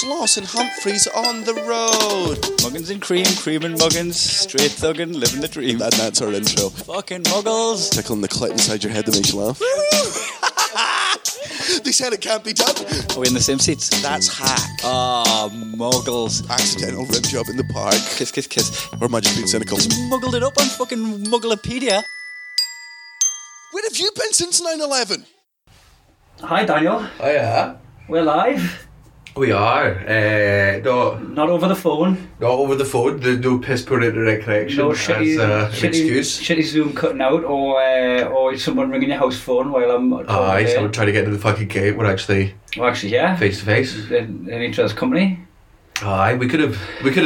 Sloss and Humphreys on the road. Muggins and cream, cream and muggins, straight thuggin', living the dream. And that's our intro. Fucking muggles. Tickling the clit inside your head to make you laugh. They said it can't be done. Are we in the same seats? That's hack. Ah, muggles. Accidental rib job in the park. Kiss, kiss, kiss. Or am I just being cynical? Just muggled it up on fucking Mugglepedia. Where have you been since 9/11? Hi, Daniel. Hiya. We're live. We are. Not over the phone. Not over the phone. No piss poor correction. No shitty, as an excuse. Shitty Zoom cutting out, or someone ringing your house phone while I'm. Aye, someone trying to get into the fucking gate. We're actually. Well, actually, yeah. Face to face. In each other's company. Aye, we could have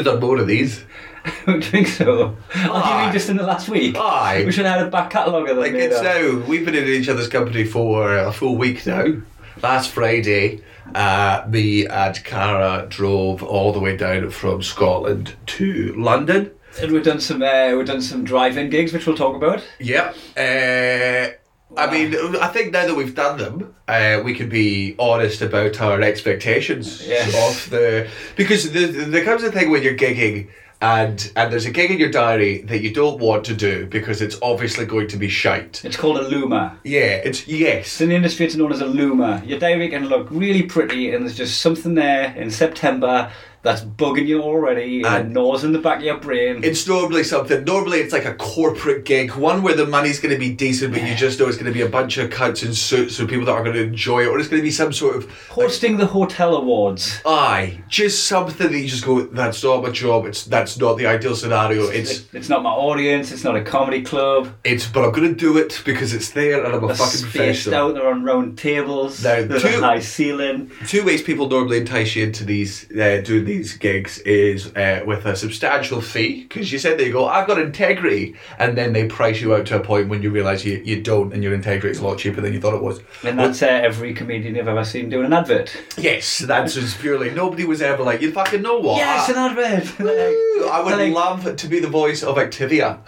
done more of these. I don't think so. Like, just in the last week. Aye. We should have had a back catalogue of them. Like, it's now, we've been in each other's company for a full week now. Last Friday, me and Cara drove all the way down from Scotland to London. And we've done some drive-in gigs, which we'll talk about. Yep. I mean, I think now that we've done them, we can be honest about our expectations of the... Because there comes a thing when you're gigging... And there's a gig in your diary that you don't want to do because it's obviously going to be shite. It's called a loomer. Yeah, yes. In the industry it's known as a loomer. Your diary can look really pretty and there's just something there in September that's bugging you already and gnaws in the back of your brain. It's normally it's like a corporate gig, one where the money's going to be decent but you just know it's going to be a bunch of cunts in suits and people that are going to enjoy it, or it's going to be some sort of... Hosting the hotel awards. Aye, just something that you just go, that's not my job, that's not the ideal scenario. It's not my audience, it's not a comedy club. But I'm going to do it because it's there and I'm a fucking professional. Spaced out, they're on round tables, there's a high ceiling. Two ways people normally entice you into these gigs is with a substantial fee, because you said they go, I've got integrity, and then they price you out to a point when you realise you don't, and your integrity is a lot cheaper than you thought it was. And that's every comedian you've ever seen doing an advert. Yes, that's just purely, nobody was ever like, you fucking know what? Yes, an advert! Woo, I would love to be the voice of Activia.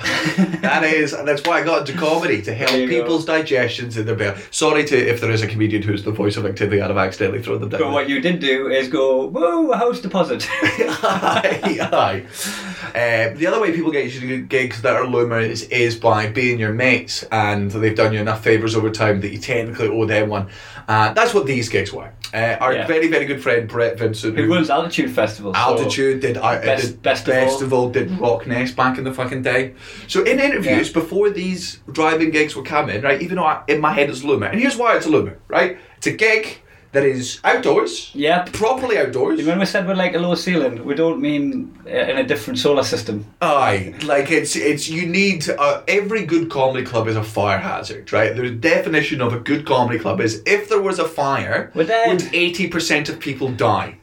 That's why I got into comedy, to help people's digestions in their bed. Sorry if there is a comedian who's the voice of Activia and I've accidentally thrown them down. But what you did do is go, whoa, a house deposit. Aye. The other way people get you to do gigs that are loomers is by being your mates, and they've done you enough favours over time that you technically owe them one. That's what these gigs were. Our very, very good friend Brett Vincent, who runs Altitude Festival. Altitude so did Rocknest back in the fucking day. So in interviews before these driving gigs were coming, right? Even though in my head it's loomer, and here's why it's a loomer, right? It's a gig that is outdoors. Yeah. Properly outdoors. When we said we're like a low ceiling, we don't mean in a different solar system. Aye. Like it's you need... every good comedy club is a fire hazard, right? The definition of a good comedy club is if there was a fire, would 80% of people die?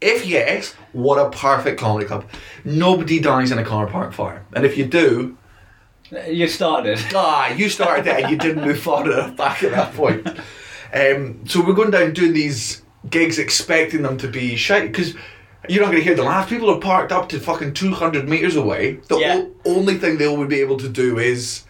If yes, what a perfect comedy club. Nobody dies in a car park fire. And if you do... You started it and you didn't move far enough back at that point. So we're going down doing these gigs expecting them to be shite, because you're not going to hear the laugh. People are parked up to fucking 200 metres away. The only thing they would be able to do is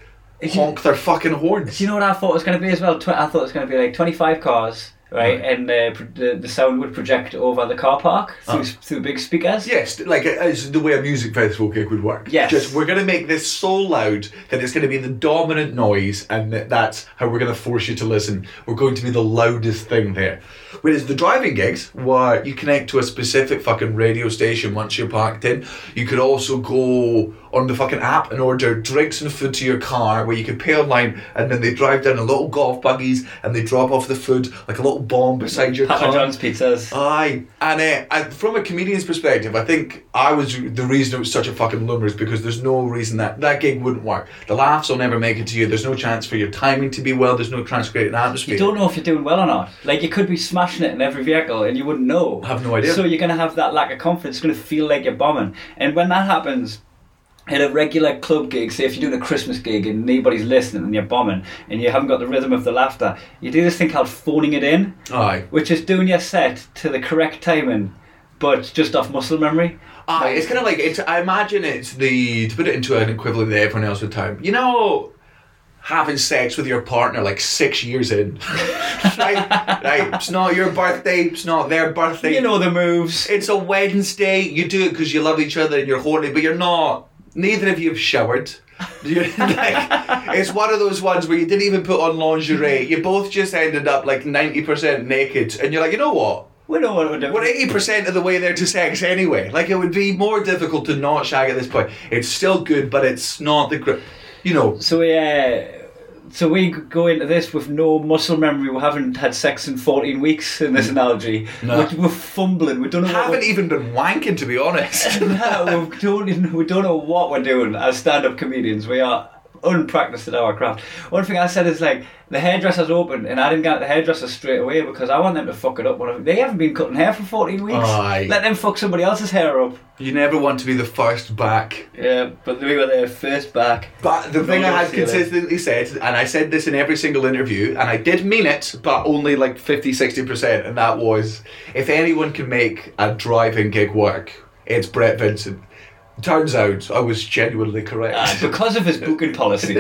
honk their fucking horns. Do you know what I thought it was going to be as well? I thought it was going to be like 25 cars, right? And the sound would project over the car park through big speakers. Yes, like as the way a music festival gig would work. Yes. Just, we're going to make this so loud that it's going to be the dominant noise, and that's how we're going to force you to listen. We're going to be the loudest thing there. Whereas the driving gigs, where you connect to a specific fucking radio station once you're parked in, you could also go on the fucking app and order drinks and food to your car, where you could pay online, and then they drive down in little golf buggies and they drop off the food like a little bomb beside your car. Papa John's pizzas. Aye. And from a comedian's perspective, I think the reason it was such a fucking loomer is because there's no reason that gig wouldn't work. The laughs will never make it to you. There's no chance for your timing to be well. There's no chance to create an atmosphere. You don't know if you're doing well or not. Like, you could be smashing it in every vehicle and you wouldn't know. I have no idea. So you're going to have that lack of confidence. It's going to feel like you're bombing. And when that happens... At a regular club gig, say if you're doing a Christmas gig and nobody's listening and you're bombing and you haven't got the rhythm of the laughter, you do this thing called phoning it in, which is doing your set to the correct timing, but just off muscle memory. It's kind of like, I imagine it's to put it into an equivalent that everyone else would time. You know, having sex with your partner like 6 years in. right? It's not your birthday, it's not their birthday. You know the moves. It's a Wednesday, you do it because you love each other and you're horny, but you're not, neither of you have showered. It's one of those ones where you didn't even put on lingerie, you both just ended up like 90% naked, and you're like, you know what? We don't want to do. We're 80% of the way there to sex anyway. Like, it would be more difficult to not shag at this point. It's still good, but it's not the you know. So we go into this with no muscle memory. We haven't had sex in 14 weeks in this analogy. No. We're fumbling. We don't know. Haven't even been wanking, to be honest. No, we don't know what we're doing as stand-up comedians. We are unpracticed at our craft. One thing I said is, like, the hairdresser's open and I didn't get the hairdresser straight away because I want them to fuck it up. They haven't been cutting hair for 14 weeks. Aye. Let them fuck somebody else's hair up. You never want to be the first back. Yeah, but we were there first back. But the thing I had consistently said, and I said this in every single interview, and I did mean it, but only like 50-60%, and that was, if anyone can make a driving gig work, it's Brett Vincent. Turns out I was genuinely correct. Because of his booking policy.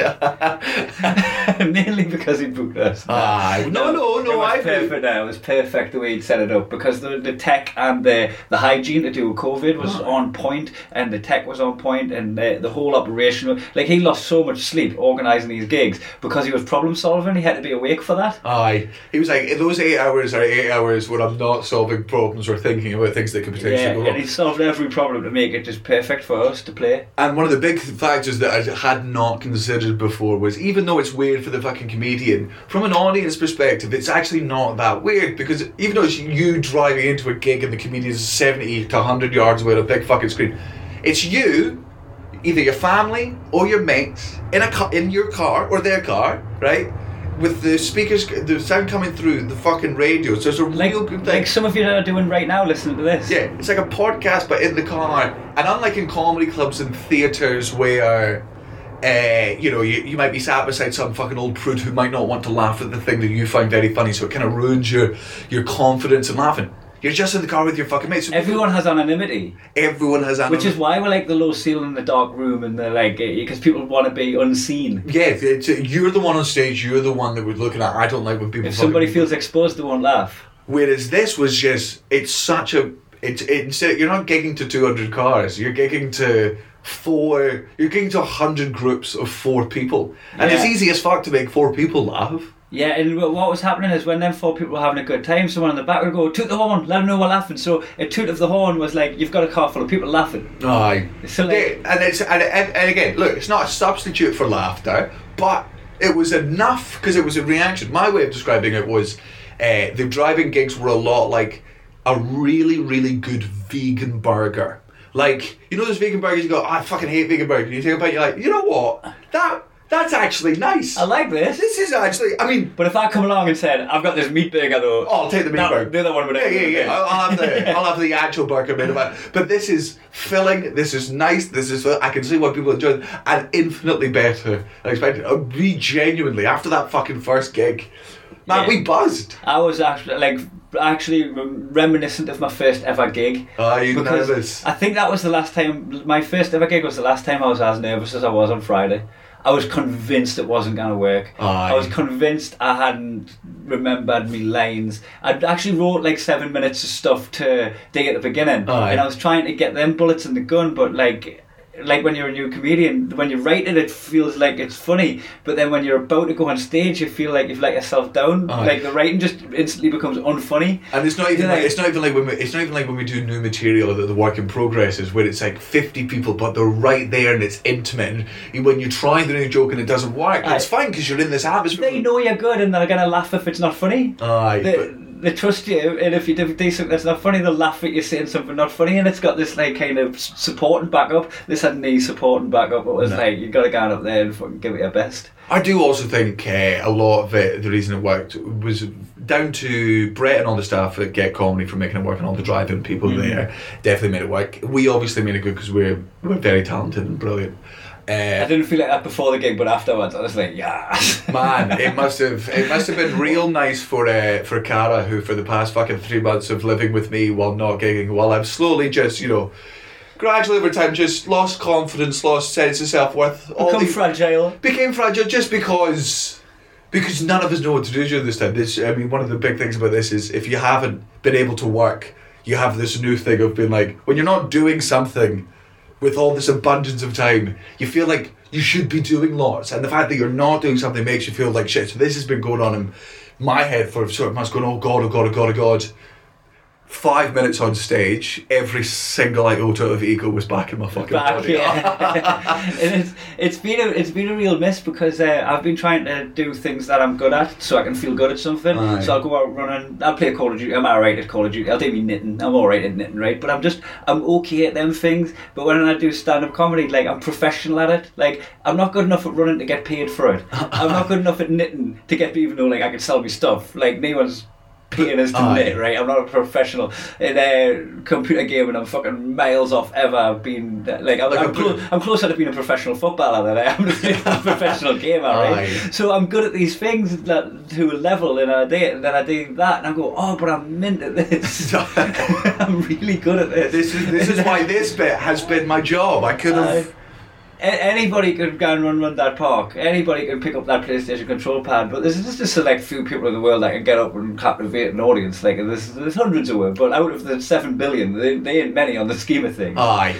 Mainly because he booked us. No. It was perfect the way he'd set it up, because the tech and the hygiene to do with COVID was on point, and the tech was on point, and the whole operational. Like, he lost so much sleep organising these gigs because he was problem solving. He had to be awake for that. Aye. He was like, those 8 hours are 8 hours when I'm not solving problems or thinking about things that could potentially go wrong. And he solved every problem to make it just perfect for us to play. And one of the big factors that I had not considered before was, even though it's weird for the fucking comedian, from an audience perspective it's actually not that weird, because even though it's you driving into a gig and the comedian's 70 to 100 yards away on a big fucking screen, it's you, either your family or your mates in your car or their car, right? With the speakers, the sound coming through the fucking radio, so it's a real good thing. Like some of you are doing right now, listening to this. Yeah, it's like a podcast, but in the car. And unlike in comedy clubs and theatres where, you know, you might be sat beside some fucking old prude who might not want to laugh at the thing that you find very funny, so it kind of ruins your confidence in laughing. You're just in the car with your fucking mates. Everyone has anonymity. Which is why we're like the low ceiling, the dark room, and the like, because people want to be unseen. Yeah, you're the one on stage, you're the one that we're looking at. I don't like when people... If somebody feels exposed, they won't laugh. Whereas this was just, it's such a... you're not gigging to 200 cars, you're gigging to... you're gigging to 100 groups of 4 people. And it's easy as fuck to make 4 people laugh. Yeah, and what was happening is when them 4 people were having a good time, someone in the back would go, toot the horn, let them know we're laughing. So a toot of the horn was like, you've got a car full of people laughing. Aye. So and again, look, it's not a substitute for laughter, but it was enough because it was a reaction. My way of describing it was the driving gigs were a lot like a really, really good vegan burger. Like, you know those vegan burgers you go, I fucking hate vegan burgers. And you take a bite, you're like, you know what? That's actually nice. I like this. This is actually, I mean... But if I come along and said, I've got this meat burger though... Oh, I'll take the meat burger. The other one would... Yeah. I'll have the actual burger made of it. But this is filling, this is nice, I can see why people enjoy it, and infinitely better than expected. We genuinely, after that fucking first gig, man, we buzzed. I was actually, reminiscent of my first ever gig. Are you nervous? I think that was the last time, my first ever gig was the last time I was as nervous as I was on Friday. I was convinced it wasn't going to work. I was convinced I hadn't remembered my lines. I actually wrote like 7 minutes of stuff to dig at the beginning. And I was trying to get them bullets in the gun, but like when you're a new comedian, when you write it feels like it's funny, but then when you're about to go on stage you feel like you've let yourself down. Like the writing just instantly becomes unfunny. And it's not even like when we do new material that the work in progress is, where it's like 50 people but they're right there and it's intimate, and when you try the new joke and it doesn't work, it's fine because you're in this atmosphere. They know you're good and they're going to laugh if it's not funny. They trust you, and if you do decent that's not funny, they'll laugh at you saying something not funny, and it's got this like kind of support and backup. This had knee support and backup, but it was like, you've got to go up there and fucking give it your best. I do also think a lot of it, the reason it worked, was down to Brett and all the staff at Get Comedy for making it work, and all the driving people there definitely made it work. We obviously made it good because we're very talented and brilliant. I didn't feel like that before the gig, but afterwards I was like, yes. Man, it must have been real nice for Cara, who for the past fucking 3 months of living with me while not gigging, while I'm slowly just, you know, gradually over time just lost confidence, lost sense of self-worth. Became fragile just because none of us know what to do during this time. One of the big things about this is if you haven't been able to work, you have this new thing of being like, when you're not doing something with all this abundance of time, you feel like you should be doing lots. And the fact that you're not doing something makes you feel like shit. So this has been going on in my head for sort of months, going, oh God. 5 minutes on stage, every single iota of ego was back in my fucking body. Yeah. And it's been a real miss because I've been trying to do things that I'm good at so I can feel good at something. Aye. So I'll go out running. I'll play Call of Duty. I'm alright at Call of Duty. I'll do me knitting. I'm alright at knitting, right? But I'm okay at them things. But when I do stand-up comedy, like I'm professional at it. Like I'm not good enough at running to get paid for it. I'm not good enough at knitting to get, even though like I can sell me stuff. Like no one's paying us to knit, right? I'm not a professional in a computer game, and I'm fucking miles off ever being like I'm closer to being a professional footballer than I am a professional gamer, right? Aye. So I'm good at these things that to a level, and I do that, and I go, oh, but I'm mint at this. I'm really good at this. This is why this bit has been my job. I could have. Anybody could go and run that park. Anybody could pick up that PlayStation control pad. But there's just a select few people in the world that can get up and captivate an audience. Like there's hundreds of them, but out of the 7 billion, they ain't many on the scheme of things. Aye.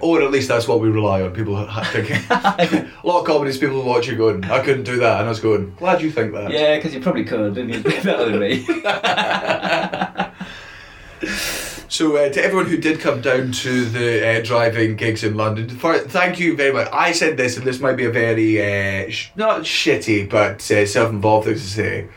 Or at least that's what we rely on. People thinking a lot of comedies. People watch you going, I couldn't do that, and I was going, glad you think that. Yeah, because you probably could, didn't you? Better than me. So to everyone who did come down to the driving gigs in London, thank you very much. I said this, and this might be a very, not shitty, but self-involved thing to say.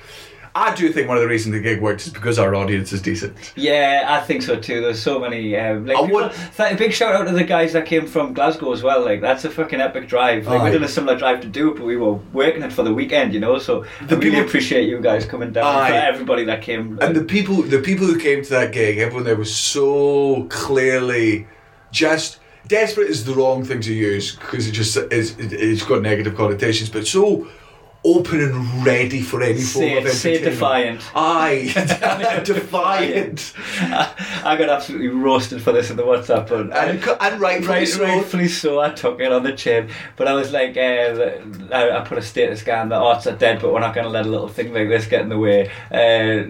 I do think one of the reasons the gig works is because our audience is decent. Yeah, I think so too. There's so many. Big shout out to the guys that came from Glasgow as well. Like that's a fucking epic drive. Like we did a similar drive to do it, but we were working it for the weekend, you know. So I really appreciate you guys coming down. For everybody that came, and the people who came to that gig, everyone there was so clearly just desperate is the wrong thing to use because it's got negative connotations, but so open and ready for any form of entertainment. Say defiant. Aye, defiant. I got absolutely roasted for this in the WhatsApp, and rightfully so. I took it on the chin, but I was like, I put a status scan that arts are dead, but we're not going to let a little thing like this get in the way.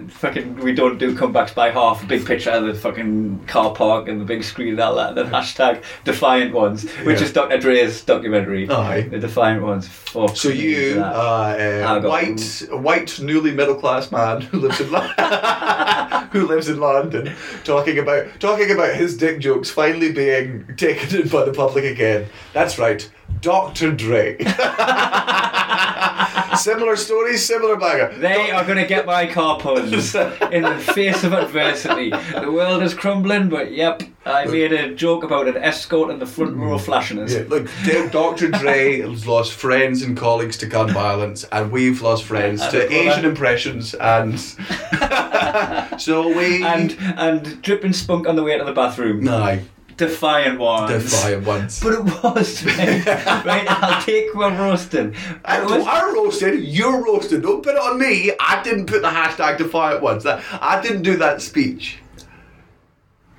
Fucking, we don't do comebacks by half. A big picture of the fucking car park and the big screen and all that. The # defiant ones, which is Dr. Dre's documentary. Aye, the defiant ones. Fuck. So you. White, newly middle-class man who lives in London, talking about his dick jokes finally being taken in by the public again. That's right, Dr. Dre. Similar stories, similar banger. They are going to get my car puns in the face of adversity. The world is crumbling, but yep, I made a joke about an escort in the front row flashing us. Yeah, look, Dr. Dre has lost friends and colleagues to gun violence, and we've lost friends to Asian impressions and... so we... And dripping spunk on the way to the bathroom. No. Defiant ones. But it was, right? I'll take my roasting. I roasted, you're roasted. Don't put it on me. I didn't put the # defiant ones. I didn't do that speech.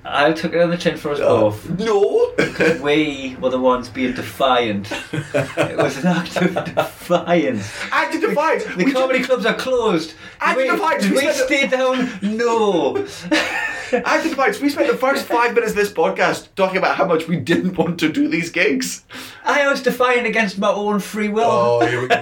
I took it on the chin for us both. No! Because we were the ones being defiant. It was an act of defiance. Act of defiance! The comedy clubs are closed. Act of defiance! We stay down? No! Act of defiance! We spent the first 5 minutes of this podcast talking about how much we didn't want to do these gigs. I was defiant against my own free will. Oh, here we go.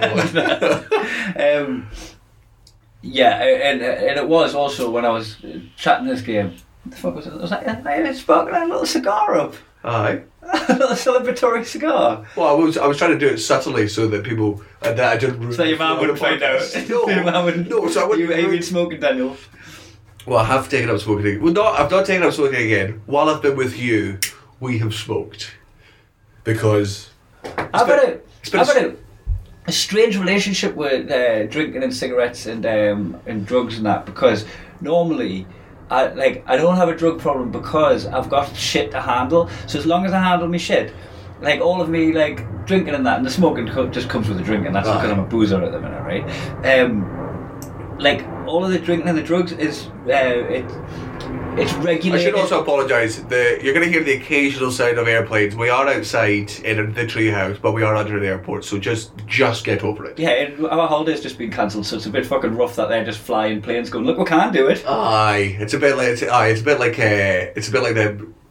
Yeah, and it was also when I was chatting this game. The fuck was it? I was like, I sparking a little cigar up. Aye. A little celebratory cigar. Well, I was trying to do it subtly so that people that I didn't ruin. So your mum wouldn't find out. No, your mum wouldn't. No, so I wouldn't. You ain't smoking, Daniel. Well, I have taken up smoking again. Well, I've not taken up smoking again. While I've been with you, we have smoked because. I've had a strange relationship with drinking and cigarettes and drugs and that, because normally. I don't have a drug problem because I've got shit to handle. So as long as I handle me shit, like all of me, like drinking and that, and the smoking just comes with the drinking. That's because I'm a boozer at the minute, right? Like all of the drinking and the drugs is It's regulated. I should also apologise. You're going to hear the occasional sound of airplanes. We are outside in the treehouse, but we are under an airport, so just get over it. Yeah, our holiday's just been cancelled, so it's a bit fucking rough that they're just flying planes going, look, we can't do it. Aye, it's a bit like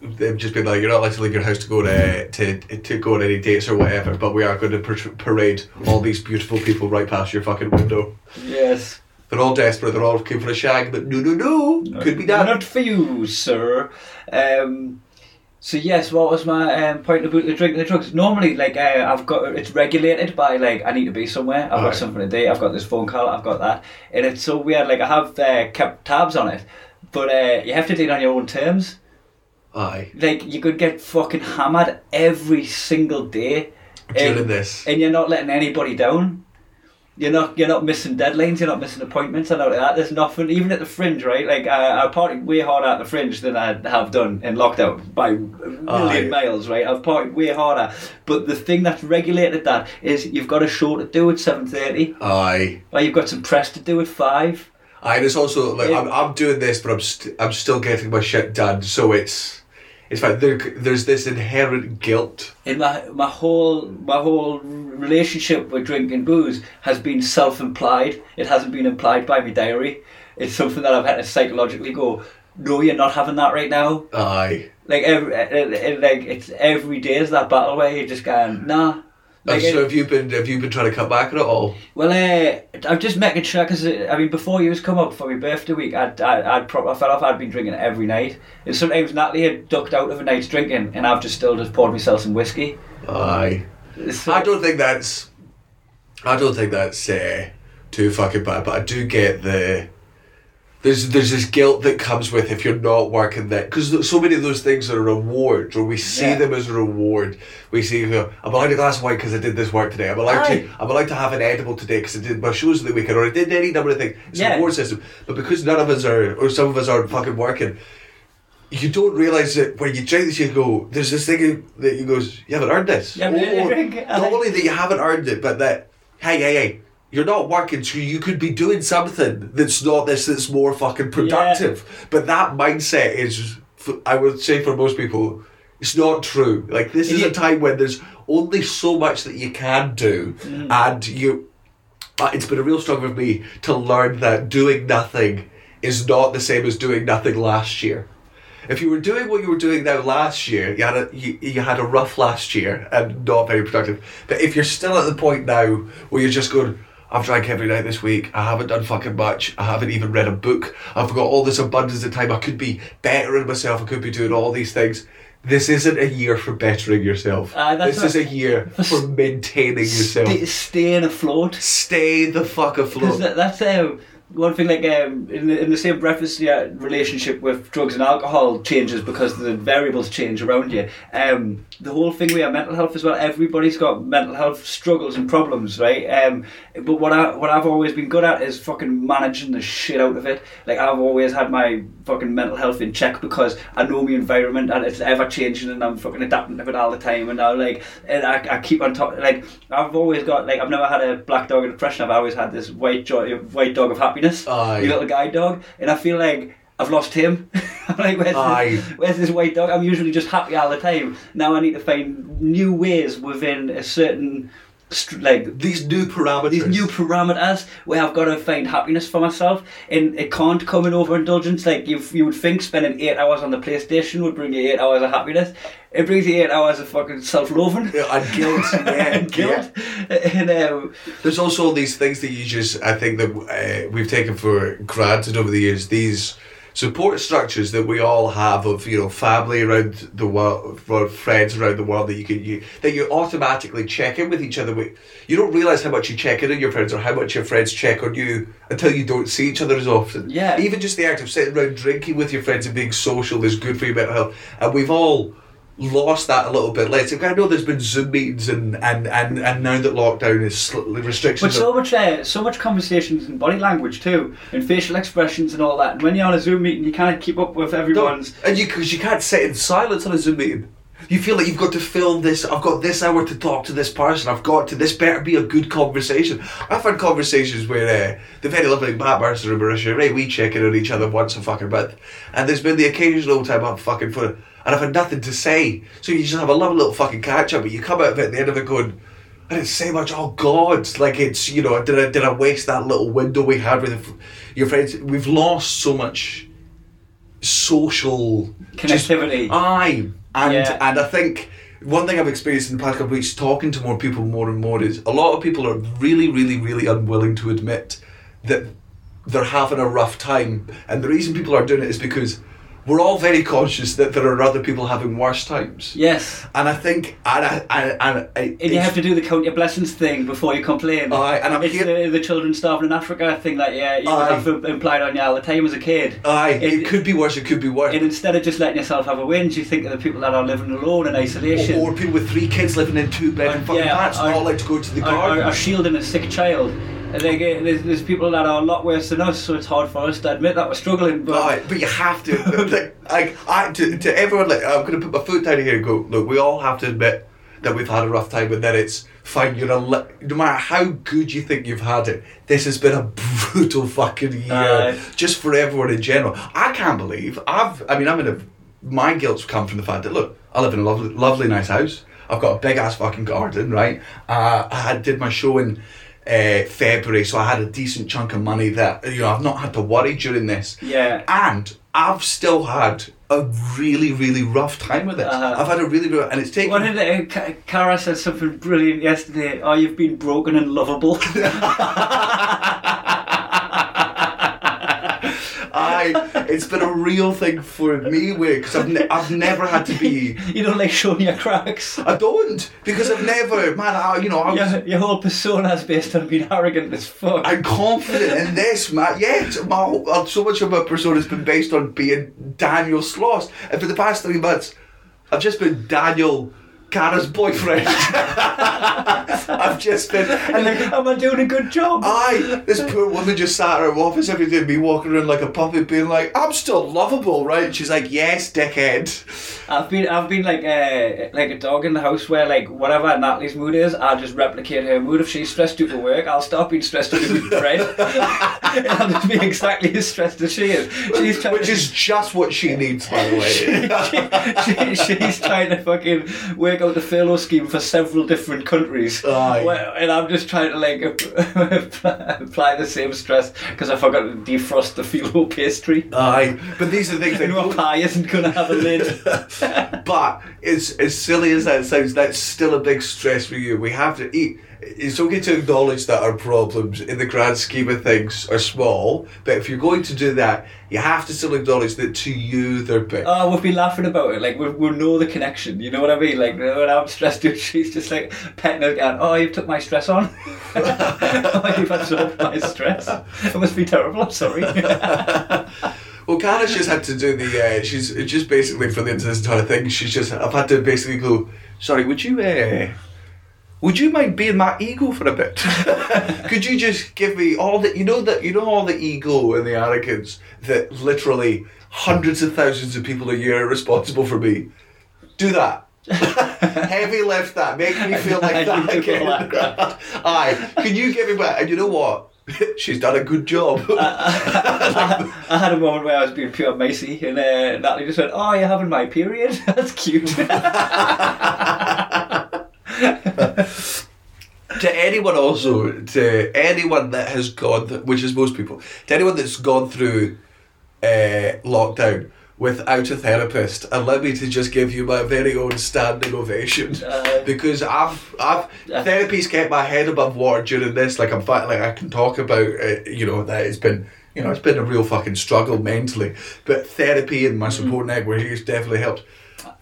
they've just been like, you're not allowed to leave your house to go to go on any dates or whatever, but we are going to parade all these beautiful people right past your fucking window. Yes. They're all desperate, they're all looking for a shag, but no, could be that. Not for you, sir. So yes, what was my point about the drink and the drugs? Normally, it's regulated by, I need to be somewhere, I've got something to do, I've got this phone call, I've got that. And it's so weird, I have kept tabs on it, but you have to do it on your own terms. Aye. You could get fucking hammered every single day. During this. And you're not letting anybody down. You're not missing deadlines, you're not missing appointments and all like that. There's nothing, even at the Fringe, right? I partied way harder at the Fringe than I have done in lockdown by a million miles, right? I've partied way harder. But the thing that's regulated that is you've got a show to do at 7:30. Aye. Or you've got some press to do at 5. Aye, and it's also, I'm doing this, but I'm still getting my shit done, so it's fine. There's this inherent guilt. And my whole relationship with drinking booze has been self-implied. It hasn't been implied by my diary. It's something that I've had to psychologically go, no, you're not having that right now. Aye. It's every day is that battle where you're just going, nah. So have you been trying to cut back at all? Well, I've just making sure, because before you was come up for my birthday week, I fell off. I'd been drinking every night, and sometimes Natalie had ducked out of a night's drinking, and I've just poured myself some whiskey. Aye. So, I don't think that's too fucking bad, but I do get there's this guilt that comes with if you're not working that, because so many of those things are rewards, or we see them as a reward. We see, I'm allowed a glass of wine because I did this work today. I'm allowed to have an edible today because I did my shows of the weekend, or I did any number of things. It's a reward system. But because none of us are, or some of us aren't fucking working, you don't realise that when you drink this, you go, there's this thing that you goes, you haven't earned this. Not only that you haven't earned it, but that, hey. You're not working, so you could be doing something that's not this, that's more fucking productive. Yeah. But that mindset is, I would say for most people, it's not true. This is a time when there's only so much that you can do. Mm. And it's been a real struggle for me to learn that doing nothing is not the same as doing nothing last year. If you were doing what you were doing now last year, you had a rough last year and not very productive. But if you're still at the point now where you're just going, I've drank every night this week, I haven't done fucking much, I haven't even read a book, I've got all this abundance of time, I could be bettering myself, I could be doing all these things. This isn't a year for bettering yourself. This is a year for maintaining yourself. Staying afloat. Stay the fuck afloat. That's one thing, in the same breakfast, your relationship with drugs and alcohol changes because the variables change around you. The whole thing with your mental health as well. Everybody's got mental health struggles and problems, right? But what I've always been good at is fucking managing the shit out of it. I've always had my fucking mental health in check because I know my environment and it's ever changing, and I'm fucking adapting to it all the time. And now, I keep on top. I've always got I've never had a black dog of depression. I've always had this white dog of happiness. Your little guide dog, and I feel like I've lost him. I'm like, where's this white dog? I'm usually just happy all the time. Now I need to find new ways within a certain these new parameters where I've got to find happiness for myself, and it can't come in overindulgence. You would think spending 8 hours on the PlayStation would bring you 8 hours of happiness. It brings you 8 hours of fucking self-loathing and guilt. And there's also all these things that you just, I think that we've taken for granted over the years, these support structures that we all have of, family around the world, friends around the world, that you automatically check in with each other. You don't realise how much you check in on your friends, or how much your friends check on you, until you don't see each other as often. Yeah. Even just the act of sitting around drinking with your friends and being social is good for your mental health. And we've all lost that a little bit later. I know there's been Zoom meetings and now that lockdown is restrictions. But so much conversations and body language too, and facial expressions and all that. And when you're on a Zoom meeting, you can't keep up with everyone's. Because you can't sit in silence on a Zoom meeting. You feel like you've got to film this. I've got this hour to talk to this person. I've got to. This better be a good conversation. I've had conversations where they've had a lovely Matt Mercer and Marisha, right? We checking on each other once a fucking month, and there's been the occasional time I'm fucking for, and I've had nothing to say. So you just have a lovely little fucking catch up, but you come out of it at the end of it going, I didn't say much. Oh God, like it's, you know, did I waste that little window we had with your friends? We've lost so much social connectivity. And I think one thing I've experienced in the past couple of weeks talking to more people more and more is a lot of people are really, really, really unwilling to admit that they're having a rough time. And the reason people are doing it is because we're all very conscious that there are other people having worse times. Yes. And I think... And you have to do the count your blessings thing before you complain. The children starving in Africa thing that, you have implied on you all the time as a kid. It could be worse, it could be worse. And instead of just letting yourself have a whinge, you think of the people that are living alone in isolation. Or people with 3 kids living in 2-bedroom fucking flats, not allowed to go to the garden. Or shielding a sick child. There's people that are a lot worse than us, so it's hard for us to admit that we're struggling. But you have to. to everyone, like, I'm going to put my foot down here and go, look, we all have to admit that we've had a rough time, and that it's fine. No matter how good you think you've had it, this has been a brutal fucking year, just for everyone in general. I can't believe my guilt's come from the fact that, look, I live in a lovely, lovely, nice house. I've got a big ass fucking garden, right? I did my show in February, so I had a decent chunk of money that, you know, I've not had to worry during this. Yeah. And I've still had a really, really rough time with it. I've had a really rough, and it's taken... Cara said something brilliant yesterday. Oh, you've been broken and lovable. It's been a real thing for me, because I've never had to be... You don't like showing your cracks. I don't, because I've never... Man, your whole persona is based on being arrogant as fuck. I'm confident in this, man. Yes, so much of my persona has been based on being Daniel Sloss. And for the past 3 months, I've just been Daniel... Cara's boyfriend. I've just been... And like, am I doing a good job? This poor woman just sat in her office every day and me walking around like a puppet being like, I'm still lovable, right? And she's like, yes, dickhead. I've been like a dog in the house where, like, whatever Natalie's mood is, I'll just replicate her mood. If she's stressed due to work, I'll stop being stressed due to bread. And I'll just be exactly as stressed as she is. Which is just what she needs, by the way. She's trying to fucking work out the furlough scheme for several different countries, and I'm just trying to like apply the same stress because I forgot to defrost the filo pastry. But these are things that your pie isn't going to have a lid. But it's as silly as that sounds, that's still a big stress for you. We have to eat. It's okay to acknowledge that our problems in the grand scheme of things are small, but if you're going to do that, you have to still acknowledge that to you they're big. We've been laughing about it, like we'll know the connection, you know what I mean? Like when I'm stressed, she's just like petting her down, oh, you've took my stress on. Oh, you've absorbed my stress. It must be terrible, I'm sorry. Well, Cara's just had to do the, she's just basically, for the entire thing, I've had to basically go, sorry, would you mind being my ego for a bit? Could you just give me all the, all the ego and the arrogance that literally hundreds of thousands of people a year are responsible for me? Do that. Heavy lift that. Make me feel like that again. Can you give me back? And you know what? She's done a good job. I had a moment where I was being pure Macy and Natalie just went, oh, you're having my period? That's cute. To anyone that has gone, which is most people, to anyone that's gone through lockdown without a therapist, allow me to just give you my very own standing ovation, because I've therapy's kept my head above water during this. Like I can talk about that it's been. It's been a real fucking struggle mentally, but therapy and my support network has definitely helped.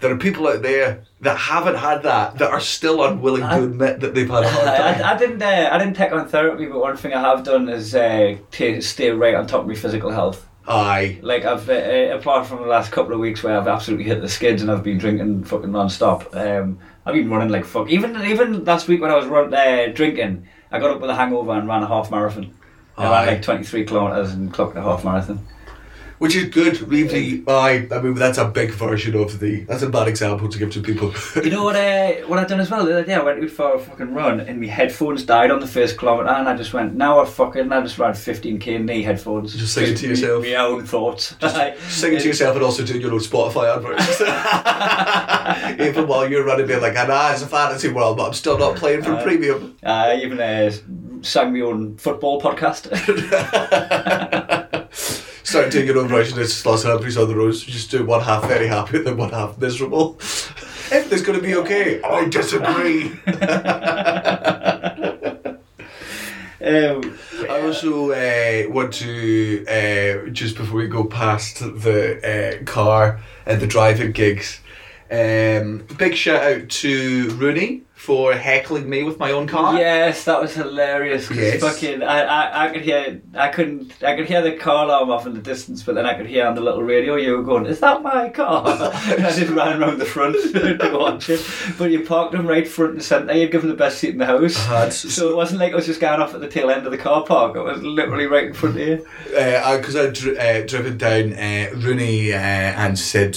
There are people out there that haven't had that are still unwilling to admit that they've had a hard time. I didn't take on therapy, but one thing I have done is stay right on top of my physical health. Like I've apart from the last couple of weeks where I've absolutely hit the skids and I've been drinking fucking non-stop. I've been running like fuck. Even last week when I was drinking, I got up with a hangover and ran a half marathon. I ran like 23 kilometres and clocked a half marathon. Which is good, really. I mean, that's a big version of the... That's a bad example to give to people. You know what I'd done as well? The other day I went out for a fucking run and my headphones died on the first kilometre and I just went, now I fucking... I just ran 15k in the headphones. Just singing to yourself. My own thoughts. Singing to yourself and also doing your own Spotify adverts. Even while you're running, being like, I know it's a fantasy world, but I'm still not playing for premium. I even sang my own football podcast. Start doing your own version of Sloss and Humphries on the roads. Just do one half very happy and then one half miserable. Everything's going to be okay. I disagree. I also want to, just before we go past the car and the driving gigs, big shout out to Rooney for heckling me with my own car. Yes, that was hilarious. Yes. Fucking, I could hear the car alarm off in the distance, but then I could hear on the little radio you were going, "Is that my car?" And I just ran around the front to watch it. But you parked them right front and centre. You'd given the best seat in the house, so it wasn't like I was just going off at the tail end of the car park. It was literally right in front of you. Because I'd driven down Rooney and Sid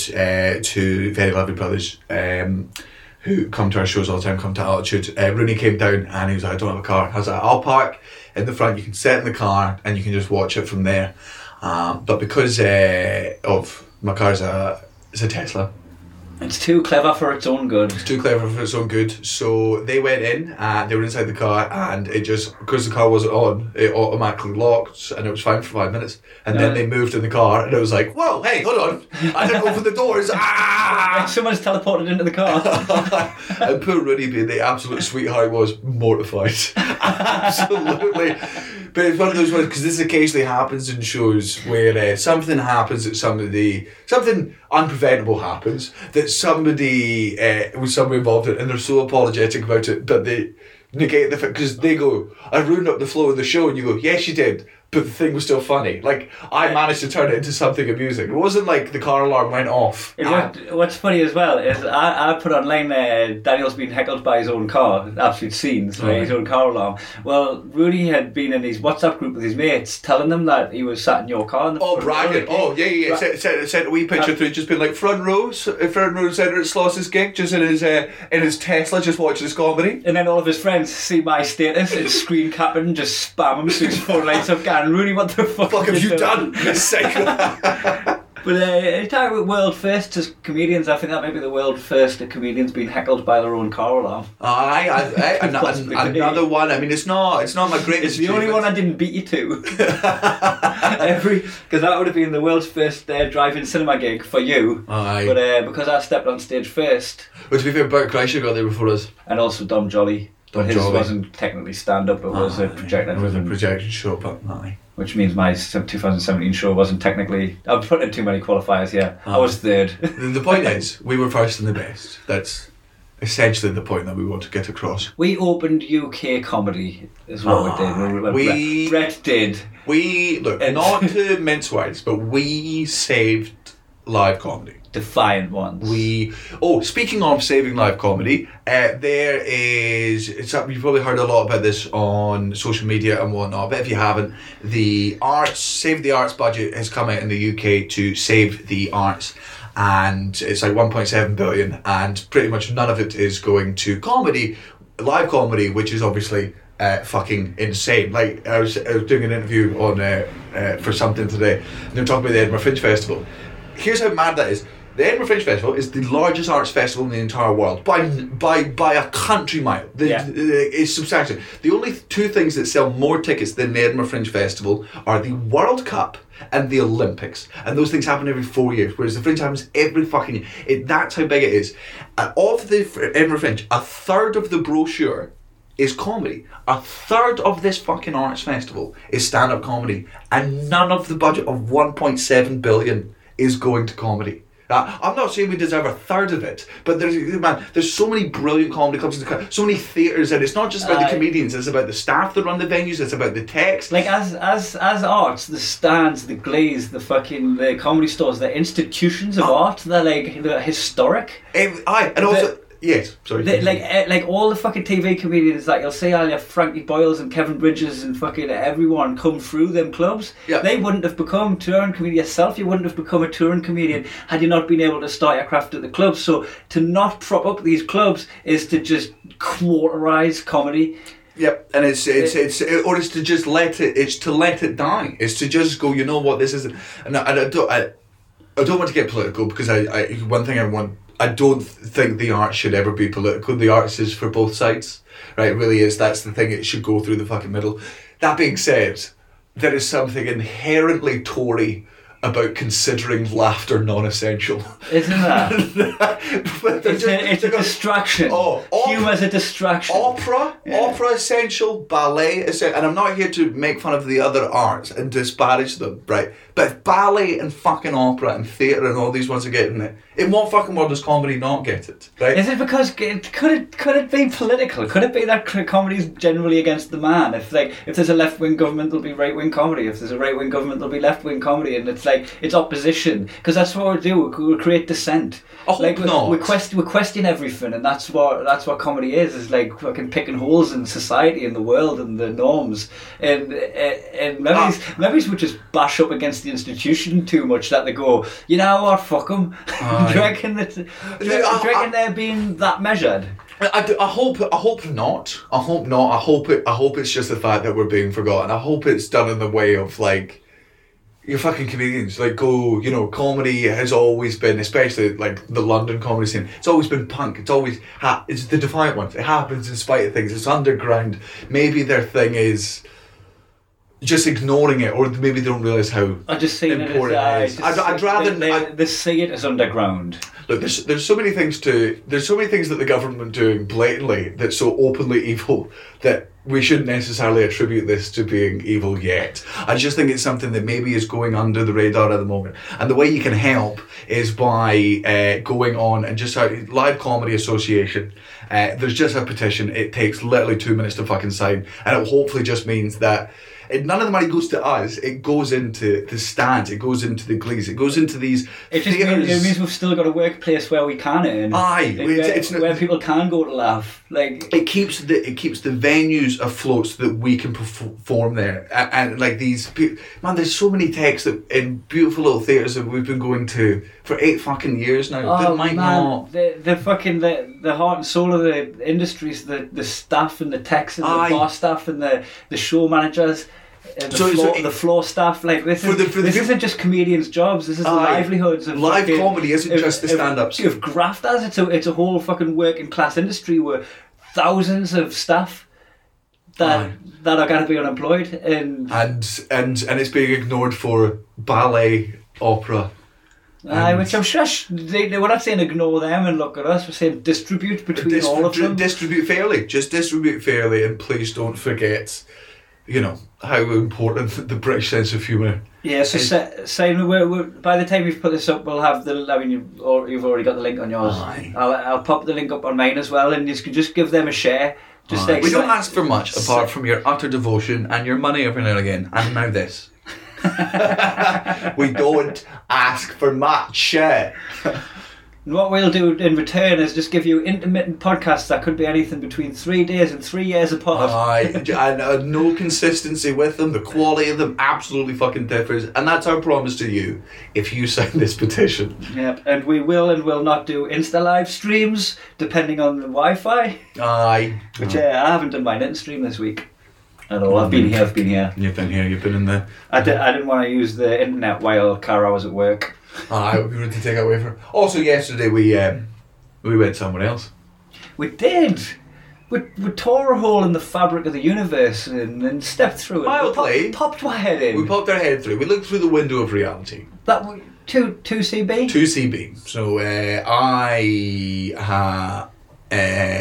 to very lovely brothers. Who come to our shows all the time, come to Altitude. Rooney came down and he was like, I don't have a car. I was like, I'll park in the front, you can sit in the car and you can just watch it from there. But because of my car's it's a Tesla. It's too clever for its own good. So they went in, and they were inside the car, and it just, because the car wasn't on, it automatically locked, and it was fine for 5 minutes. And then they moved in the car, and it was like, whoa, hey, hold on, I didn't open the doors. Ah! Someone's teleported into the car. And poor Rooney, being the absolute sweetheart, was mortified. Absolutely. But it's one of those ones, because this occasionally happens in shows where something happens that somebody, something unpreventable happens, that somebody was somewhere involved in, and they're so apologetic about it, but they negate the fact, because they go, I ruined up the flow of the show, and you go, yes, you did, but the thing was still funny. Like, I managed to turn it into something amusing. It wasn't like the car alarm went off. What's funny as well is I put online Daniel's been heckled by his own car, absolute scenes, right? His own car alarm. Well, Rooney had been in his WhatsApp group with his mates telling them that he was sat in your car. In the bragging. Oh, yeah. Sent a wee picture through, just been like, front row centre at Sloss's gig, just in his Tesla, just watching his comedy. And then all of his friends see my status, it's screen capping, just spam him, so his phone lights up, going, Rooney, what the fuck have you done? But talking about world firsts as comedians, I think that may be the world first of comedians being heckled by their own car alarm. Another one. I mean, it's not my greatest. It's the only one I didn't beat you to. Because that would have been the world's first drive-in cinema gig for you. Aye. But because I stepped on stage first. Well, to be fair, Bert Kreischer got there before us, and also Dom Jolly. But his wasn't technically stand-up, it was a projection. It was a projection show, but aye. Which means my 2017 show wasn't technically... I've put in too many qualifiers here. I was third. The point is, we were first and the best. That's essentially the point that we want to get across. We opened UK comedy, is what we did. Brett did. Look, not to mince words, but we saved live comedy. Defiant ones. Speaking of saving live comedy, you've probably heard a lot about this on social media and whatnot, but if you haven't, the Arts, Save the Arts budget has come out in the UK to save the arts, and it's like 1.7 billion, and pretty much none of it is going to comedy, live comedy, which is obviously fucking insane. Like, I was doing an interview on for something today, and they were talking about the Edinburgh Fringe Festival. Here's how mad that is. The Edinburgh Fringe Festival is the largest arts festival in the entire world by a country mile. It's substantial. The only two things that sell more tickets than the Edinburgh Fringe Festival are the World Cup and the Olympics, and those things happen every 4 years, whereas the Fringe happens every fucking year. That's how big it is. Of the Edinburgh Fringe, a third of the brochure is comedy. A third of this fucking arts festival is stand-up comedy, and none of the budget of 1.7 billion is going to comedy. I'm not saying we deserve a third of it, but there's so many brilliant comedy clubs in the country, so many theatres, and it's not just about the comedians, it's about the staff that run the venues, it's about the text. Like, as arts, the stands, the Glaze, the comedy stores, the institutions of art, they're historic. And also... Yes, sorry. Like all the fucking TV comedians that you'll see, all your Frankie Boyles and Kevin Bridges and fucking everyone come through them clubs. Yeah. They wouldn't have become touring comedian yourself. You wouldn't have become a touring comedian had you not been able to start your craft at the club. So to not prop up these clubs is to just quarterize comedy. Yep, and it's to just let it. It's to let it die. It's to just go. You know what? This isn't. And I don't want to get political because I don't think the arts should ever be political. The arts is for both sides, right? It really is. That's the thing. It should go through the fucking middle. That being said, there is something inherently Tory about considering laughter non-essential. Isn't that? It's a distraction. Oh, humor is a distraction. Opera essential, ballet essential. And I'm not here to make fun of the other arts and disparage them, right? But if ballet and fucking opera and theatre and all these ones are getting it, in what fucking world does comedy not get it, right? Is it because, could it be political? Could it be that comedy's generally against the man? If there's a left-wing government, there'll be right-wing comedy. If there's a right-wing government, there'll be left-wing comedy. And it's like, it's opposition. Because that's what we do, we create dissent. I hope not. We question everything, and that's what comedy is like fucking picking holes in society and the world and the norms. And movies would just bash up against the institution too much that they go, you know what, fuck them. Do you reckon they're being that measured? I hope it's just the fact that we're being forgotten. I hope it's done in the way of like, you're fucking comedians. Like, go, you know, comedy has always been, especially like the London comedy scene, it's always been punk. It's always, it's the defiant ones. It happens in spite of things. It's underground. Maybe their thing is just ignoring it, or maybe they don't realise how important it is. I'd rather they see it as underground. Look, there's so many things that the government doing blatantly that's so openly evil that we shouldn't necessarily attribute this to being evil yet. I just think it's something that maybe is going under the radar at the moment. And the way you can help is by going on and just Live Comedy Association. There's just a petition. It takes literally 2 minutes to fucking sign, and it hopefully just means that. None of the money goes to us. It goes into the stands. It goes into the glees. It goes into these. It means we've still got a workplace where we can earn. Aye, where people can go to laugh. Like it keeps the venues afloat so that we can perform there. And like these people, man, there's so many techs that in beautiful little theatres that we've been going to for 8 fucking years now. Oh, not. The fucking the heart and soul of the industries, the staff and the techs and the bar staff and the show managers. The floor staff, like this isn't just comedians' jobs. This is the livelihoods of live fucking, comedy. Isn't just the stand-ups. You've graft as it's a whole fucking working class industry where thousands of staff that are going to be unemployed and it's being ignored for ballet, opera. Which I'm sure we're not saying ignore them and look at us, we're saying distribute between all of them. Distribute fairly. Just distribute fairly, and please don't forget, you know, how important the British sense of humour. Yeah, so Simon, by the time we've put this up, we'll have the. I mean, you've already got the link on yours. Aye. I'll pop the link up on mine as well, and you can just give them a share. Just we don't ask for much apart from your utter devotion and your money every now and again, and now this. We don't ask for much. And what we'll do in return is just give you intermittent podcasts that could be anything between 3 days and 3 years apart. And no consistency with them. The quality of them absolutely fucking differs. And that's our promise to you if you sign this petition. Yep, and we will and will not do Insta live streams, depending on the Wi-Fi. Aye. Which I haven't done my Insta stream this week at all. I've been here. You've been here, you've been in there. I didn't want to use the internet while Cara was at work. I would be ready to take away from. Also, yesterday we went somewhere else. We did. We tore a hole in the fabric of the universe and stepped through it. Mildly, popped our head in. We popped our head through. We looked through the window of reality. That 2CB. 2CB.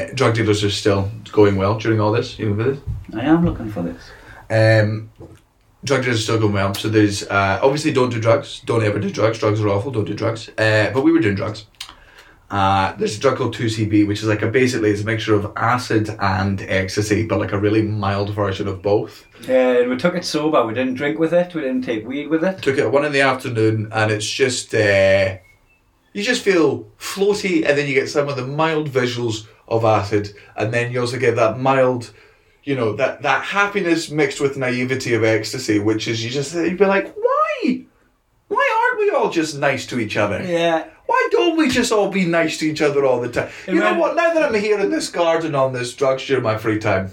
So drug dealers are still going well during all this. You looking for this? I am looking for this. Drug dealers are still going well, so there's obviously don't do drugs. Don't ever do drugs. Drugs are awful. Don't do drugs. But we were doing drugs. There's a drug called 2CB, which is like it's a mixture of acid and ecstasy, but like a really mild version of both. Yeah, we took it sober. We didn't drink with it. We didn't take weed with it. Took it at 1 in the afternoon, and it's just you just feel floaty, and then you get some of the mild visuals of acid, and then you also get that mild, you know, that happiness mixed with naivety of ecstasy, which is you'd be like, why? Why aren't we all just nice to each other? Yeah. Why don't we just all be nice to each other all the time? You know what? Now that I'm here in this garden on this drugstore in my free time,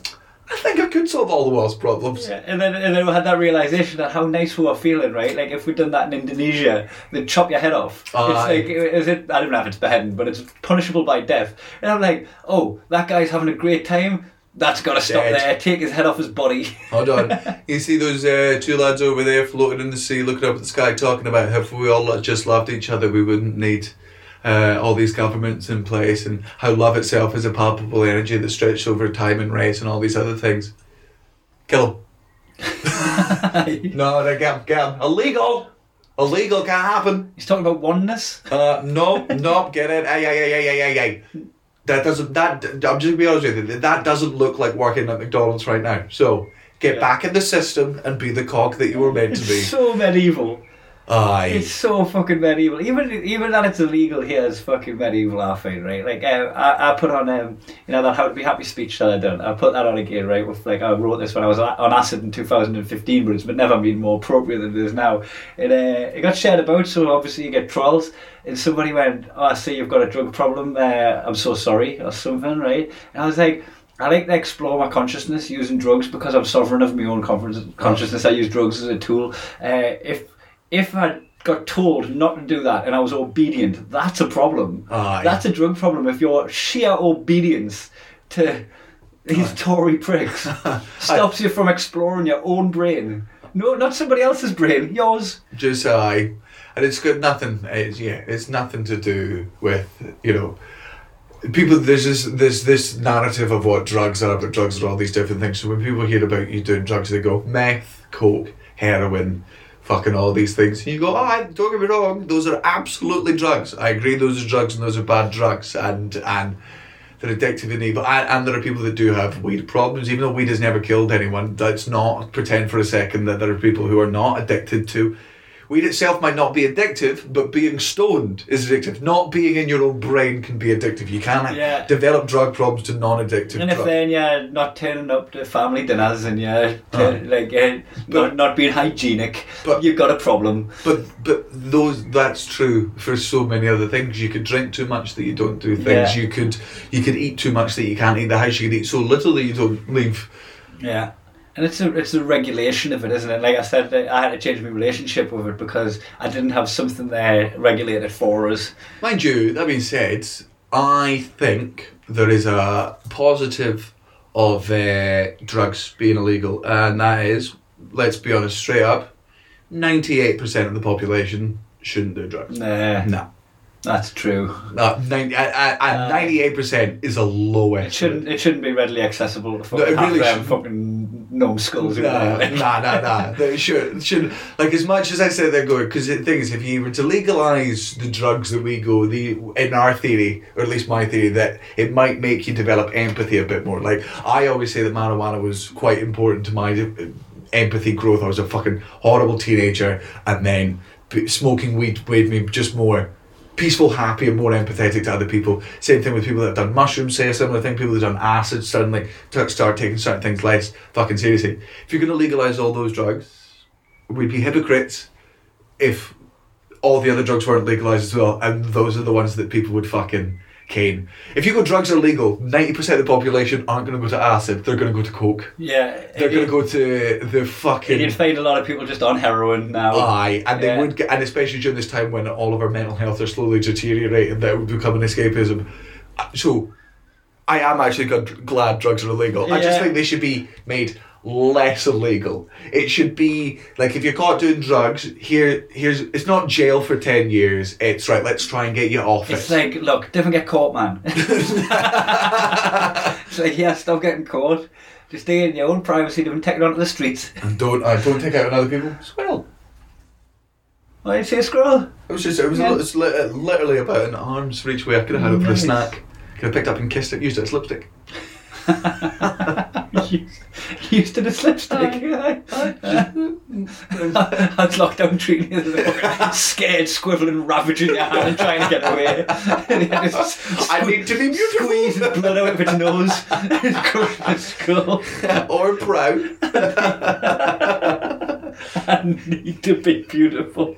I think I could solve all the world's problems. Yeah, and then we had that realisation that how nice we were feeling, right? Like, if we'd done that in Indonesia, they'd chop your head off. I don't know if it's beheading, but it's punishable by death. And I'm like, oh, that guy's having a great time. That's got to stop there. Take his head off his body. Hold on. You see those two lads over there floating in the sea, looking up at the sky, talking about how if we all just loved each other, we wouldn't need... all these governments in place, and how love itself is a palpable energy that stretches over time and race and all these other things. Kill him. No, they get him. Illegal, can't happen. He's talking about oneness. No, get it. Ay. I'm just going to be honest with you, that doesn't look like working at McDonald's right now. So, get back in the system and be the cog that you were meant to be. It's so medieval. Aye. It's so fucking medieval. Even that it's illegal here is fucking medieval, I think, right? Like, I put on, that How to Be Happy speech that I done. I put that on again, right? With, like, I wrote this when I was on acid in 2015, but it's never been more appropriate than it is now. And it got shared about, so obviously you get trolls. And somebody went, oh, I see you've got a drug problem. I'm so sorry, or something, right? And I was like... I like to explore my consciousness using drugs because I'm sovereign of my own consciousness. I use drugs as a tool. If I got told not to do that and I was obedient, that's a problem. Aye. That's a drug problem. If your sheer obedience to these Tory pricks stops you from exploring your own brain. No, not somebody else's brain, yours. Just aye. And it's got nothing. It's nothing to do with, you know, people. There's this narrative of what drugs are, but drugs are all these different things. So when people hear about you doing drugs, they go meth, coke, heroin. Fucking all these things. And you go, don't get me wrong, those are absolutely drugs. I agree those are drugs and those are bad drugs and they're addictive and evil. And there are people that do have weed problems, even though weed has never killed anyone. Let's not pretend for a second that there are people who are not addicted to. Weed itself might not be addictive, but being stoned is addictive. Not being in your own brain can be addictive. You can't develop drug problems to non-addictive. And if then you're not turning up to family dinners and you're not being hygienic, but you've got a problem. But that's true for so many other things. You could drink too much that you don't do things. Yeah. You could eat too much that you can't eat the house. You could eat so little that you don't leave. Yeah. And it's a regulation of it, isn't it? Like I said, I had to change my relationship with it because I didn't have something there regulated for us. Mind you, that being said, I think there is a positive of drugs being illegal, and that is, let's be honest, straight up, 98% of the population shouldn't do drugs. Nah. That's true. 98% is a low estimate. It shouldn't be readily accessible to fucking fucking gnome skulls. Nah. It should. Like, as much as I say they're going, because the thing is, if you were to legalise the drugs that we go, in our theory, or at least my theory, that it might make you develop empathy a bit more. Like, I always say that marijuana was quite important to my empathy growth. I was a fucking horrible teenager, and then smoking weed made me just more... peaceful, happy, and more empathetic to other people. Same thing with people that have done mushrooms, say a similar thing. People that have done acid suddenly start taking certain things less fucking seriously. If you're going to legalise all those drugs, we'd be hypocrites if all the other drugs weren't legalised as well, and those are the ones that people would fucking cane. If you go drugs are legal, 90% of the population aren't going to go to acid, they're going to go to coke. Yeah. They're going to go to the fucking... You'd find a lot of people just on heroin now. Aye, and they would get, and especially during this time when all of our mental health are slowly deteriorating, that would become an escapism. So, I am actually glad drugs are illegal. Yeah. I just think they should be made less illegal. It should be, like, if you're caught doing drugs, here's it's not jail for 10 years, it's right, let's try and get you off it. It's like, look, don't get caught, man. It's like, yeah, stop getting caught. Just stay in your own privacy, don't take it onto the streets. And don't take out on other people. Squirrel. Why did you say squirrel? It was literally about an arm's reach way. I could have had it for a snack. Could have picked up and kissed it, used it as lipstick. used to this lipstick. That's lockdown treating you as a fucking scared, squiveling, ravaging your hand and trying to get away. I need to be beautiful. Squeeze the blood out of its nose. It's cool. Or proud. I need to be beautiful.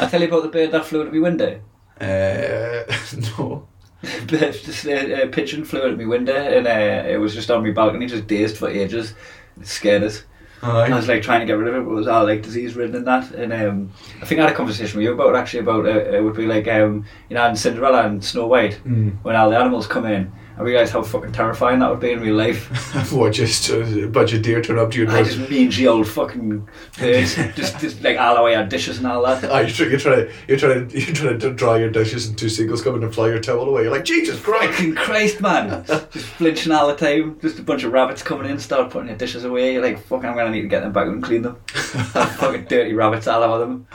I'll tell you about the bird that flew out of my window. No. A pigeon flew out of my window and it was just on my balcony, just dazed for ages. It scared us. Right. I was like trying to get rid of it, but it was all like disease ridden and that. And I think I had a conversation with you about it, actually, about it would be like, you know, in Cinderella and Snow White, when all the animals come in. I realised how fucking terrifying that would be in real life. What, just a bunch of deer turn up to your nose? Just mangy old fucking birds, just like all the way out dishes and all that. Oh, you're trying to dry your dishes and two seagulls come in and fly your towel away. You're like, Jesus Christ! Fucking Christ, man! Just flinching all the time. Just a bunch of rabbits coming in, start putting your dishes away. You're like, fucking, I'm gonna need to get them back and clean them. Fucking dirty rabbits, all over them.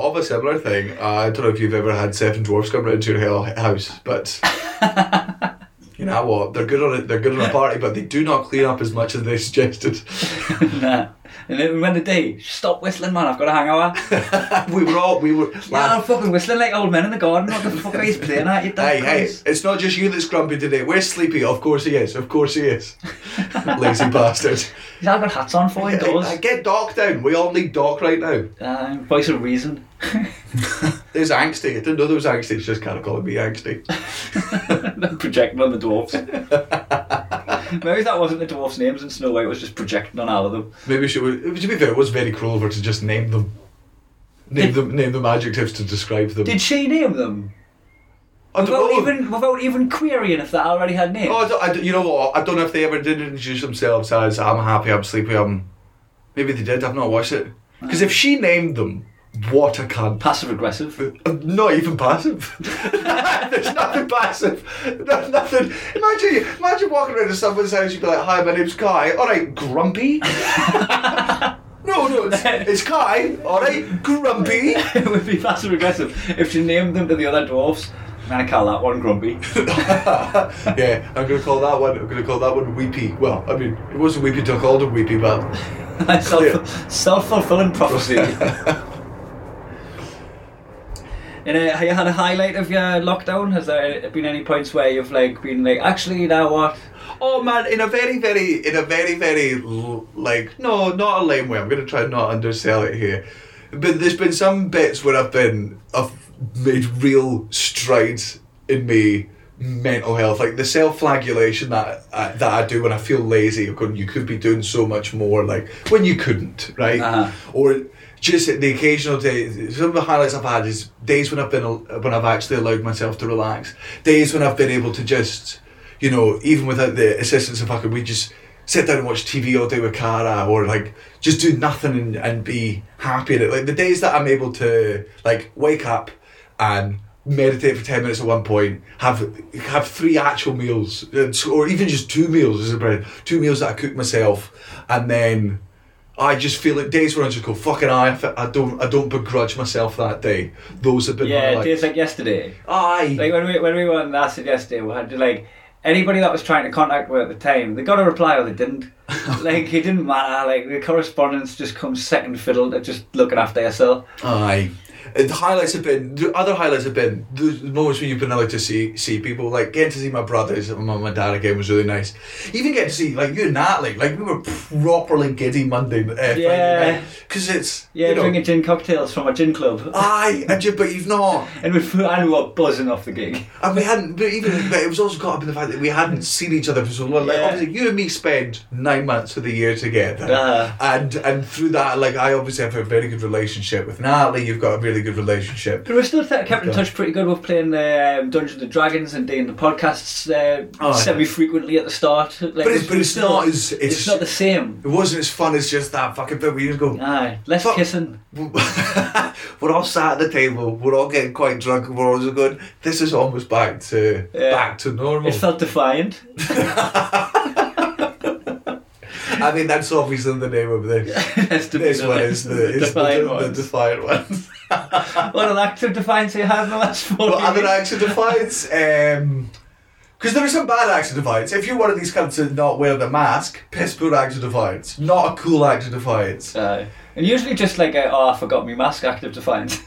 Of a similar thing, I don't know if you've ever had seven dwarfs come round to your house, but you know what? They're good on a party, but they do not clean up as much as they suggested. Nah. And then when the day, stop whistling, man, I've got a hangover. we were yeah, I'm fucking whistling like old men in the garden. What the fuck are you playing at? Hey, it's not just you that's grumpy today. We're sleepy. Of course he is. Lazy bastard. He's all got hats on for indoors. Get Doc down. We all need Doc right now. Voice of reason. There's angsty. I didn't know there was angsty. It's just kind of calling me angsty. Projecting on the dwarfs. Maybe that wasn't the dwarfs' names in Snow White, it was just projecting on all of them. Maybe to be fair, it was very cruel of her to just name them. Name them adjectives to describe them. Did she name them? Without even querying if they already had names? Oh, you know what? I don't know if they ever did introduce themselves as I'm happy, I'm sleepy, I'm... Maybe they did, I've not watched it. Because if she named them, what a cunt. Passive aggressive? Not even passive. There's nothing passive. No, nothing. Imagine walking around to someone's house, you'd be like, hi, my name's Kai. Alright, grumpy. No, it's Kai. Alright, grumpy. It would be passive aggressive if she named them to the other dwarfs. I'm going to call that one grumpy. Yeah, I'm going to call that one weepy. Well, I mean, it wasn't weepy till I called him weepy, but... Self-fulfilling prophecy. And have you had a highlight of your lockdown? Has there been any points where you've like been like, actually, you know what? Oh man, in a very, very, not a lame way. I'm going to try and not undersell it here. But there's been some bits where I've made real strides in me. Mental health, like the self-flagellation that I do when I feel lazy, you could be doing so much more, like when you couldn't, right? Uh-huh. Or just the occasional day. Some of the highlights I've had is days when I've actually allowed myself to relax, days when I've been able to just, you know, even without the assistance of fucking, we just sit down and watch TV all day with Cara, or like just do nothing and be happy in it. Like the days that I'm able to like wake up and meditate for 10 minutes at one point, have three actual meals, or even just two meals as a bread, two meals that I cook myself, and then I just feel like days where I just go fucking I don't begrudge myself that day. Those have been days like yesterday. Aye, like when we were on acid yesterday, we had to like. Anybody that was trying to contact me at the time, they got a reply or they didn't. Like, it didn't matter. Like, the correspondence just comes second fiddle to just looking after yourself. Aye. The other highlights have been the moments when you've been able to see people. Like, getting to see my brothers and my dad again was really nice. Even getting to see, like, you and Natalie. Like, we were properly giddy Friday night. Because it's, yeah, you know, drinking gin cocktails from a gin club. Aye, but you've not. And we were buzzing off the gig. And we hadn't, but even, but it was also caught up in the fact that we hadn't seen each other for so long. Like, obviously, you and me spend 9 months of the year together. And through that, like, I obviously have a very good relationship with Natalie. You've got a really good relationship. But we still kept in touch pretty good. We were playing Dungeons and Dragons and doing the podcasts semi-frequently at the start. Like, but it's not the same. It wasn't as fun as just that fucking bit where you just go... Aye, less kissing. We're all sat at the table, we're all getting quite drunk, and we're all just going, this is almost back to normal. It felt defiant. I mean, that's obviously the name of this. This one is the defiant one. What an actor defiance he had in the last 4 years. What other actor defiance? Because there is some bad actor defiance. If you're one of these cunts that not wear the mask, piss poor actor defiance. Not a cool actor defiance. And usually just like, I forgot my mask actor defiance.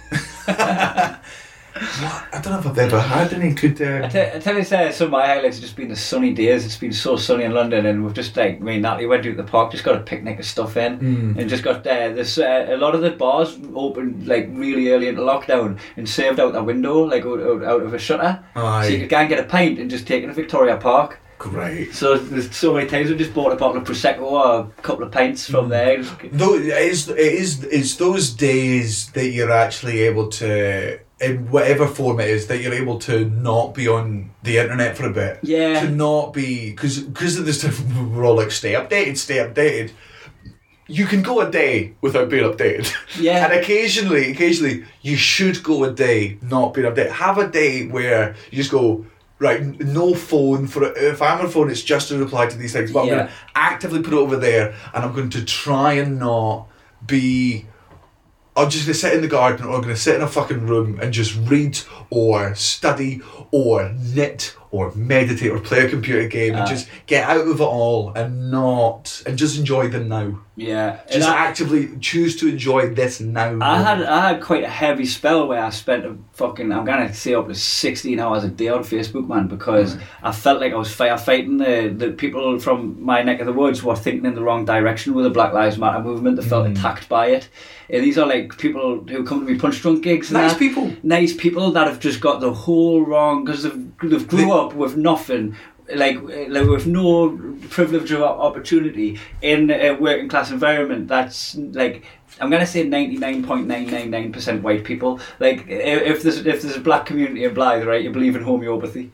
I don't know if I've ever had any good... I tell you, some of my highlights have just been the sunny days. It's been so sunny in London, and we've just, like, me and Natalie went out to the park, just got a picnic of stuff in, and just got a lot of the bars opened, like, really early into lockdown, and saved out the window, like, out of a shutter. Aye. So you could go and get a pint and just take it to Victoria Park. Great. So there's so many times we just bought a bottle of Prosecco or a couple of pints from there. Though it's those days that you're actually able to... in whatever form it is, that you're able to not be on the internet for a bit. Yeah. To not be... Because of this, we're all like, stay updated. You can go a day without being updated. Yeah. And occasionally, you should go a day not being updated. Have a day where you just go... Right, no phone. If I'm on phone, it's just a reply to these things. But I'm going to actively put it over there, and I'm going to try and not be... I'm just going to sit in the garden, or I'm going to sit in a fucking room and just read or study or knit or meditate or play a computer game and just get out of it all and just enjoy the now. Yeah. Just actively choose to enjoy this now. I had quite a heavy spell where I spent I'm going to say up to 16 hours a day on Facebook, man, because I felt like I was fighting the people from my neck of the woods were thinking in the wrong direction with the Black Lives Matter movement. They felt attacked by it. And these are like people who come to me punch drunk gigs. And nice people that have just got the whole wrong, because they've grew up with nothing. Like with no privilege or opportunity in a working class environment that's like, I'm going to say 99.999% white people. Like, if there's a black community in Blythe, right, you believe in homeopathy.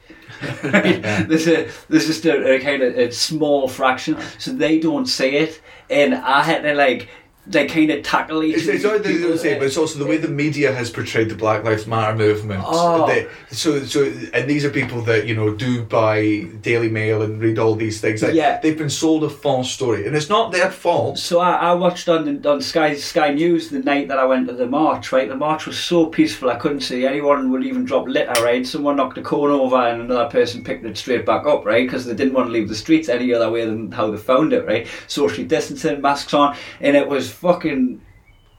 Right? There's just a kind of a small fraction, so they don't say it, and I had to like... They kind of tackle each other. It's not that they don't say, but it's also the way the media has portrayed the Black Lives Matter movement. Oh. And these are people that, you know, do buy Daily Mail and read all these things. Like, yeah. They've been sold a false story, and it's not their fault. So I watched on Sky News the night that I went to the march, right? The march was so peaceful, I couldn't see anyone would even drop litter, right? Someone knocked a cone over and another person picked it straight back up, right? Because they didn't want to leave the streets any other way than how they found it, right? Socially distancing, masks on, and it was fucking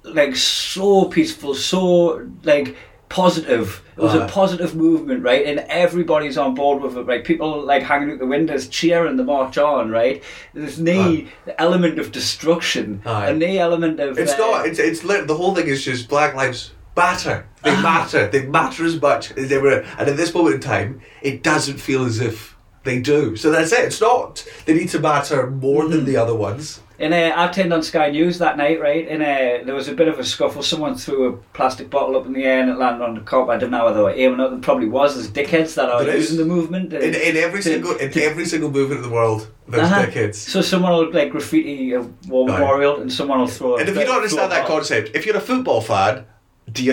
like so peaceful, so like positive. It was a positive movement, right? And everybody's on board with it, right? People like hanging out the windows, cheering the march on, right? There's no element of destruction, and no element of. It's not. It's the whole thing is just Black Lives Matter. They matter. They matter as much as they were, and at this moment in time, it doesn't feel as if they do. So that's it. It's not. They need to matter more than the other ones. And I turned on Sky News that night, right? And there was a bit of a scuffle. Someone threw a plastic bottle up in the air and it landed on the cop. I don't know whether they were aiming at them. Probably was. There's dickheads that are using the movement. In every single movement in the world, there's dickheads. So someone will like graffiti a war memorial, and someone will throw. And if you don't understand that concept, if you're a football fan, do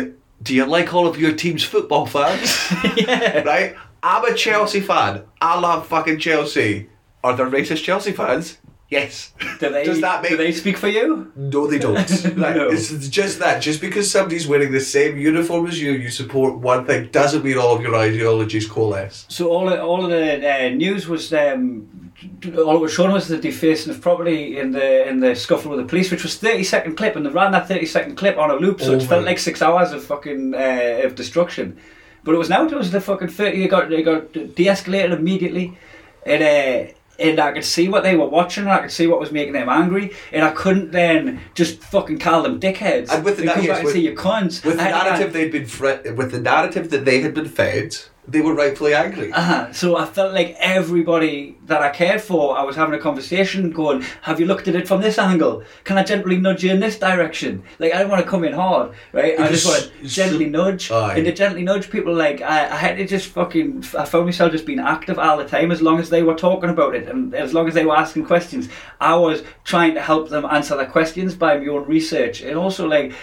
you like all of your team's football fans? Yeah. Right. I'm a Chelsea fan. I love fucking Chelsea. Are there racist Chelsea fans? Yes. Do they speak for you? No, they don't. Like, no. It's just that. Just because somebody's wearing the same uniform as you, you support one thing, doesn't mean all of your ideologies coalesce. So all of the news was... all it was shown was the defacing of property in the scuffle with the police, which was 30-second clip, and they ran that 30-second clip on a loop, so it felt like 6 hours of fucking of destruction. But it was the fucking 30. They got de-escalated immediately, and I could see what they were watching, and I could see what was making them angry, and I couldn't then just fucking call them dickheads. And with the narrative that they had been fed, they were rightfully angry. So I felt like everybody that I cared for, I was having a conversation going, have you looked at it from this angle? Can I gently nudge you in this direction? Like, I don't want to come in hard, right? I just want to gently nudge. Aye. And to gently nudge people, like, I had to just fucking... I found myself just being active all the time, as long as they were talking about it and as long as they were asking questions. I was trying to help them answer their questions by my own research. And also, like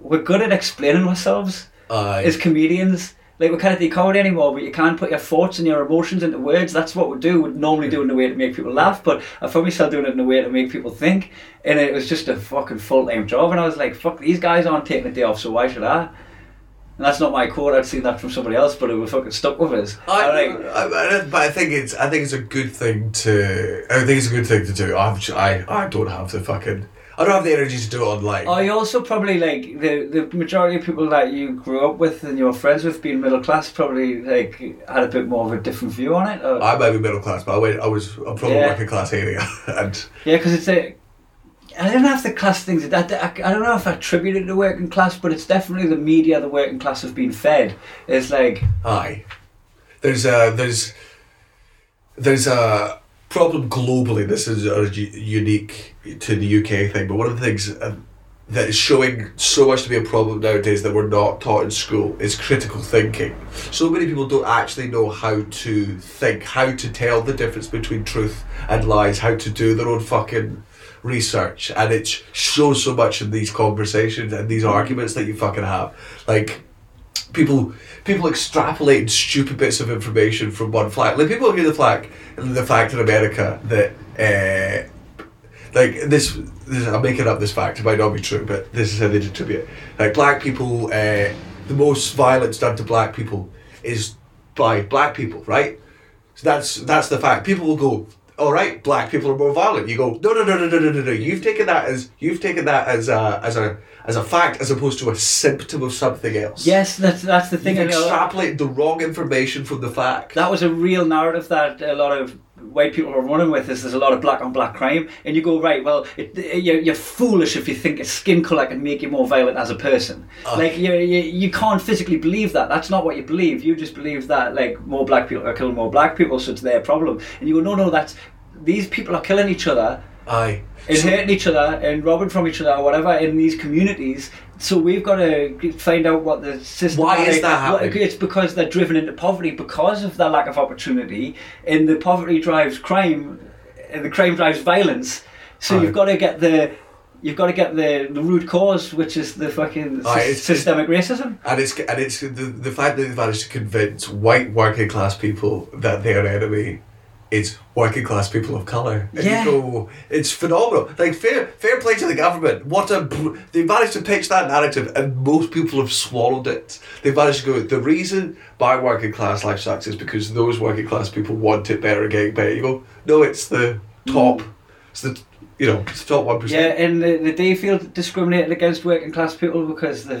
we're good at explaining ourselves. As comedians, like, we can't do comedy anymore, but you can put your thoughts and your emotions into words. That's what we do. We'd normally do it in a way to make people laugh, but I found myself doing it in a way to make people think. And it was just a fucking full-time job. And I was like, fuck, these guys aren't taking a day off, so why should I? And that's not my quote. I'd seen that from somebody else, but it was fucking stuck with us. I think it's a good thing to do. I don't have the fucking... I don't have the energy to do it online. Oh, you also probably, like, the majority of people that you grew up with and you were friends with, being middle class, probably, like, had a bit more of a different view on it. Or... I might be middle class, but I'm probably working class area. And... Yeah, because it's a... I didn't have the class things. I don't know if I attributed it to working class, but it's definitely the media the working class has been fed. It's like... Aye. There's a problem globally. This is unique to the UK thing, but one of the things that is showing so much to be a problem nowadays that we're not taught in school is critical thinking. So many people don't actually know how to think, how to tell the difference between truth and lies, how to do their own fucking research, and it shows so much in these conversations and these arguments that you fucking have. Like, people extrapolate stupid bits of information from one flag. Like, people hear the fact in America that this I'm making up this fact, it might not be true, but this is how they distribute it. Like, black people, the most violence done to black people is by black people, right? So that's the fact. People will go, all right, black people are more violent. You go, no. You've taken that as a fact, as opposed to a symptom of something else. Yes, that's the thing. You extrapolate the wrong information from the fact. That was a real narrative that a lot of white people are running with, is there's a lot of black on black crime, and you go, right, well, you're foolish if you think a skin colour can make you more violent as a person. Like, you can't physically believe that. That's not what you believe. You just believe that, like, more black people are killing more black people, so it's their problem. And you go, no, that's, these people are killing each other. Aye. And hurting each other and robbing from each other or whatever in these communities. So we've got to find out what the system... Why is that happening? It's because they're driven into poverty because of their lack of opportunity, and the poverty drives crime, and the crime drives violence. So Aye. You've got to get the... You've got to get the root cause, which is the fucking systemic racism. And it's the fact that they've managed to convince white working class people that they're enemy. It's working class people of colour. And you go, it's phenomenal. Like, fair play to the government. They managed to pitch that narrative, and most people have swallowed it. They managed to go, the reason my working class life sucks is because those working class people want it better and getting better. You go, no, it's the top. It's the top 1%. Yeah, and they feel discriminated against working class people because they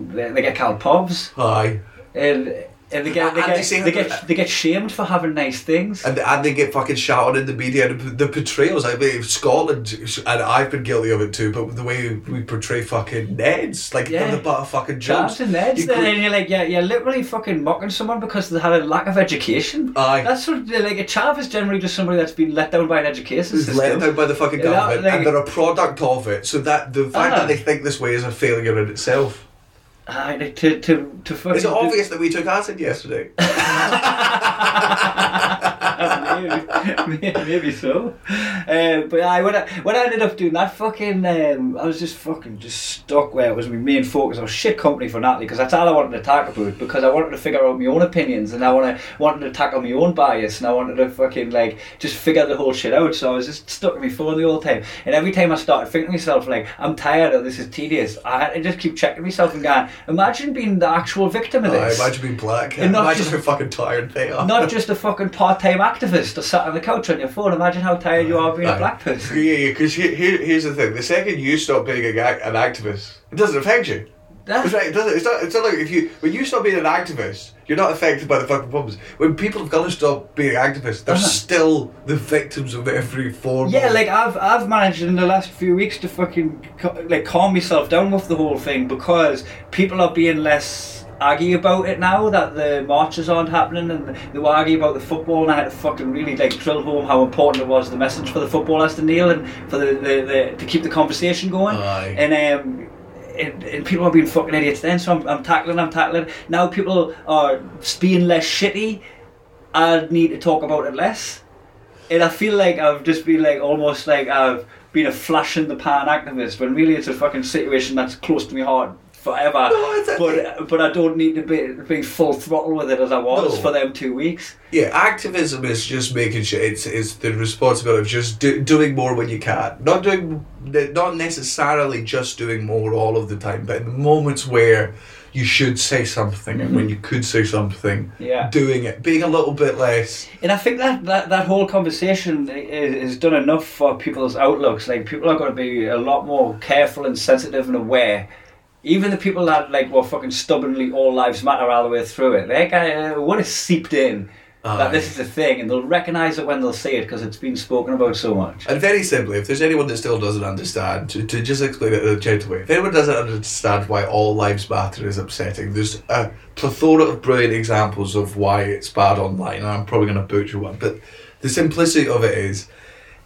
get called pobs. Aye. And they get shamed for having nice things. And they get fucking shouted in the media, and the portrayals. I mean, Scotland, and I've been guilty of it too, but the way we portray fucking Neds, like, they're the butt of fucking jokes. Chaps and Neds, and you're like, you're literally fucking mocking someone because they had a lack of education. Aye. That's what, like, a chap is generally just somebody that's been let down by an education system. Let down by the fucking government, and they're a product of it. So that the fact that they think this way is a failure in itself. To fucking... Is it obvious that we took acid yesterday? Maybe so. But when I ended up doing that fucking... I was just stuck where it was my main focus. I was shit company for Natalie, because that's all I wanted to talk about, because I wanted to figure out my own opinions, and I wanted to tackle my own bias, and I wanted to fucking, like, just figure the whole shit out. So I was just stuck in my phone the whole time. And every time I started thinking to myself, like, I'm tired, or this is tedious, I had to just keep checking myself and going, imagine being the actual victim of this. Imagine being black. And imagine how fucking tired they are. Not just a fucking part-time activist or sat on the couch on your phone. Imagine how tired you are being a black person. Yeah, because here's the thing. The second you stop being an activist, it doesn't affect you. It's not like when you stop being an activist, you're not affected by the fucking problems. When people have got to stop being activists, they're still the victims of every form. Yeah, like, I've managed in the last few weeks to fucking, like, calm myself down with the whole thing, because people are being less argy about it now that the marches aren't happening, and they were argy about the football, and I had to fucking really, like, drill home how important it was, the message for the footballers to kneel and for the to keep the conversation going. Aye. And people are being fucking idiots then, so I'm tackling. Now people are being less shitty. I need to talk about it less. And I feel like I've just been, like, almost like I've been a flash in the pan activist, when really it's a fucking situation that's close to my heart forever. No, exactly. But I don't need to be full throttle with it as I was for them 2 weeks. Yeah, activism is just making sure it's the responsibility of just doing more when you can. Not necessarily just doing more all of the time, but in the moments where you should say something and when you could say something, doing it, being a little bit less. And I think that whole conversation is done enough for people's outlooks. Like, people are going to be a lot more careful and sensitive and aware. Even the people that were fucking stubbornly All Lives Matter all the way through it, they kind of would have seeped in that this is the thing, and they'll recognise it when they'll see it because it's been spoken about so much. And very simply, if there's anyone that still doesn't understand, to just explain it in a gentle way, if anyone doesn't understand why All Lives Matter is upsetting, there's a plethora of brilliant examples of why it's bad online, and I'm probably going to butcher one, but the simplicity of it is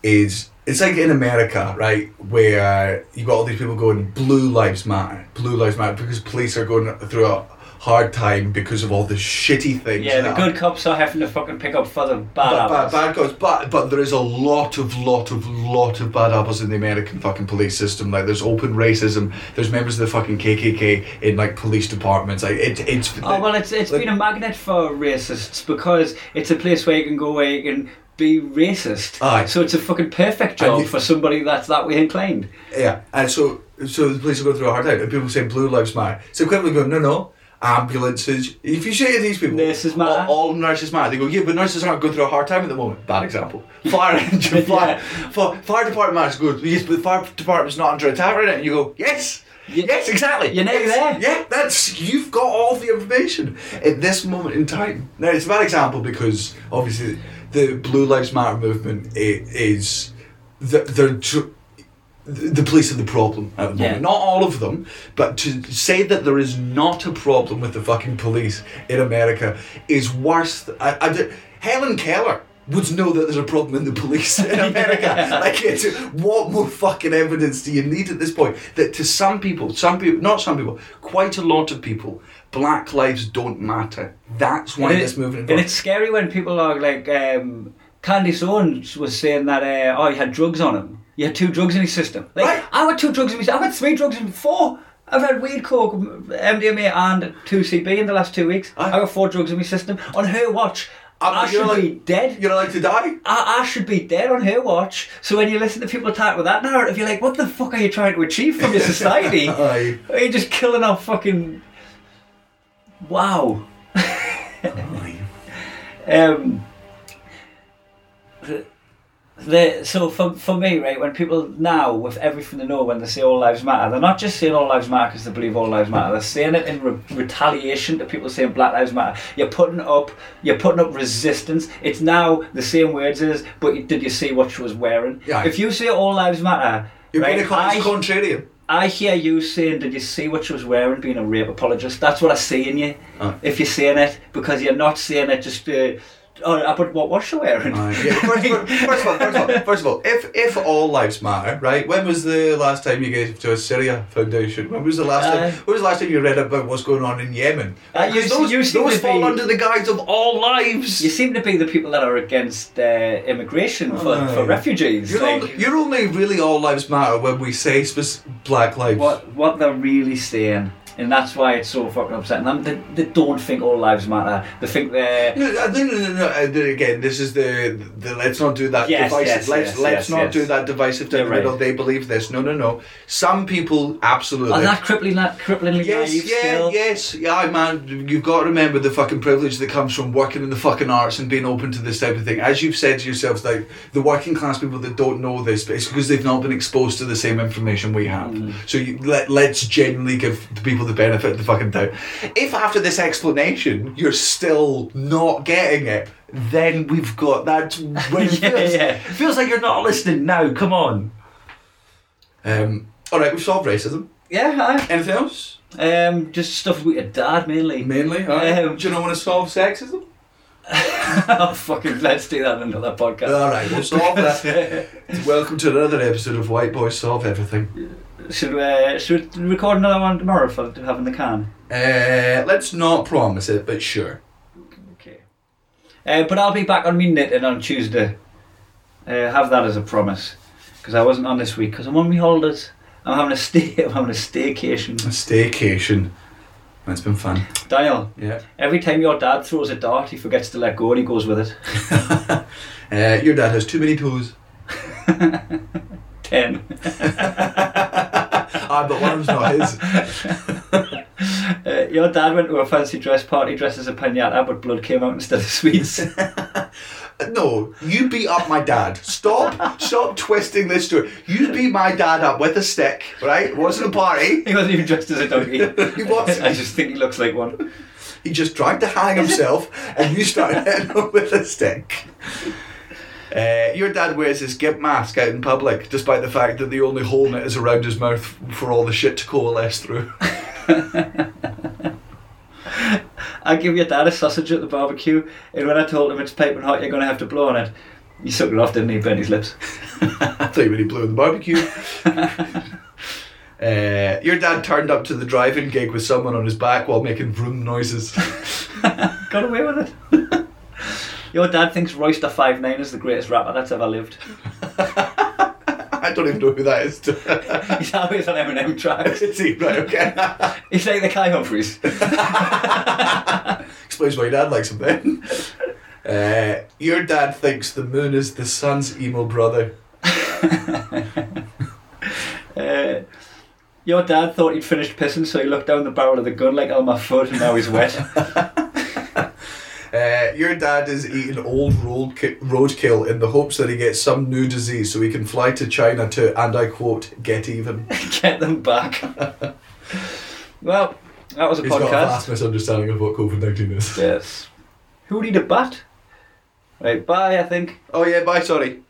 it's like in America, right, where you got all these people going, Blue Lives Matter, because police are going through a hard time because of all the shitty things. Yeah, the good cops are having to fucking pick up for the bad cops. But there is a lot of bad apples in the American fucking police system. Like, there's open racism. There's members of the fucking KKK in police departments. Like, it's. Oh well, it's been a magnet for racists because it's a place where you can go where you can be racist. Aye. So it's a fucking perfect job for somebody that's that way inclined. Yeah, and so the police are going through a hard time, and people say Blue Lives Matter. So quickly go, no. Ambulances. If you say to these people, nurses matter. All nurses matter. They go, yeah, but nurses aren't going through a hard time at the moment. Bad example. Fire engine, fire department matters. Good. Yes, but the fire department's not under attack right now. And you go, yes. Yes, exactly. You're nearly there. Yeah, you've got all the information at this moment in time. Now, it's a bad example because obviously the Blue Lives Matter movement is the police are the problem at the moment. Yeah. Not all of them, but to say that there is not a problem with the fucking police in America is worse. Helen Keller would know that there's a problem in the police in America. Yeah. What more fucking evidence do you need at this point? That to some people, quite a lot of people, black lives don't matter. That's why this movement. And it's scary when people are Candace Owens was saying that he had drugs on him. You had 2 drugs in his system. Right. I had 2 drugs in my system. I've had 3 drugs in 4. I've had weed, coke, MDMA and 2CB in the last 2 weeks. I've got 4 drugs in my system. On her watch, I should be dead. You're allowed to die? I should be dead on her watch. So when you listen to people talk with that narrative, you're like, what the fuck are you trying to achieve from your society? Are you just killing off fucking... Wow. So for me, right, when people now, with everything they know, when they say all lives matter, they're not just saying all lives matter because they believe all lives matter. They're saying it in retaliation to people saying black lives matter. You're putting up resistance. It's now the same words as, but did you see what she was wearing? Yeah. If you say all lives matter, you're being contrarian. I hear you saying, did you see what she was wearing, being a rape apologist? That's what I see in you, if you're saying it, because you're not saying it just... but what was she wearing? Yeah. First of all, if all lives matter, right? When was the last time you gave to a Syria Foundation? When was the last time you read about what's going on in Yemen? Those fall under the guise of all lives. You seem to be the people that are against immigration for refugees. You're only really all lives matter when we say black lives. What they're really saying. And that's why it's so fucking upsetting them. They don't think all lives matter. They think they're... No. Again, this is the let's not do that divisive... Let's not do that divisive thing in the middle. They believe this. No. Some people, absolutely... Oh, that cripplingly naive still. Yes, man. You've got to remember the fucking privilege that comes from working in the fucking arts and being open to this type of thing. As you've said to yourselves, the working class people that don't know this, but it's because they've not been exposed to the same information we have. Mm. So let's genuinely give the people the benefit of the fucking doubt. If after this explanation you're still not getting it, then we've got that. Feels like you're not listening now. Come on. All right, we've solved racism. Yeah. Anything else? Just stuff with your dad mainly. Do you not want to solve sexism? Oh, fucking let's do that in another podcast. Alright, we'll solve that. Welcome to another episode of White Boys Solve Everything. Should we record another one tomorrow for having the can? Let's not promise it, but sure. Okay. But I'll be back on me knitting on Tuesday. Have that as a promise. Because I wasn't on this week because I'm on me holidays. I'm having a staycation. A staycation. It's been fun. Daniel, yeah. Every time your dad throws a dart, he forgets to let go and he goes with it. Your dad has too many toes. 10. Ah, but one of them's not his. Your dad went to a fancy dress party dressed as a pinata, but blood came out instead of sweets. No, you beat up my dad. Stop twisting this story. You beat my dad up with a stick, right? It wasn't a party. He wasn't even dressed as a donkey. He was. I just think he looks like one. He just tried to hang himself, and you started hitting him with a stick. Your dad wears his gimp mask out in public, despite the fact that the only hole in it is around his mouth for all the shit to coalesce through. I give your dad a sausage at the barbecue, and when I told him it's piping hot, you're going to have to blow on it, he sucked it off, didn't he? Burnt his lips. I thought you meant he blew on the barbecue. Your dad turned up to the drive-in gig with someone on his back while making vroom noises. Got away with it. Your dad thinks Royster 5'9" is the greatest rapper that's ever lived. I don't even know who that is. He's always on Eminem tracks. Is he? Right, okay. He's like the Kai Humphries. Explains why your dad likes him then. Your dad thinks the moon is the sun's emo brother. Your dad thought he'd finished pissing, so he looked down the barrel of the gun like, oh, my foot, and now he's wet. Your dad is eating old roadkill in the hopes that he gets some new disease so he can fly to China to, and I quote, get even. Get them back. Well, that was a podcast. He's got a vast misunderstanding of what COVID-19 is. Yes. Who would eat a bat? Right, bye, I think. Oh yeah, bye, sorry.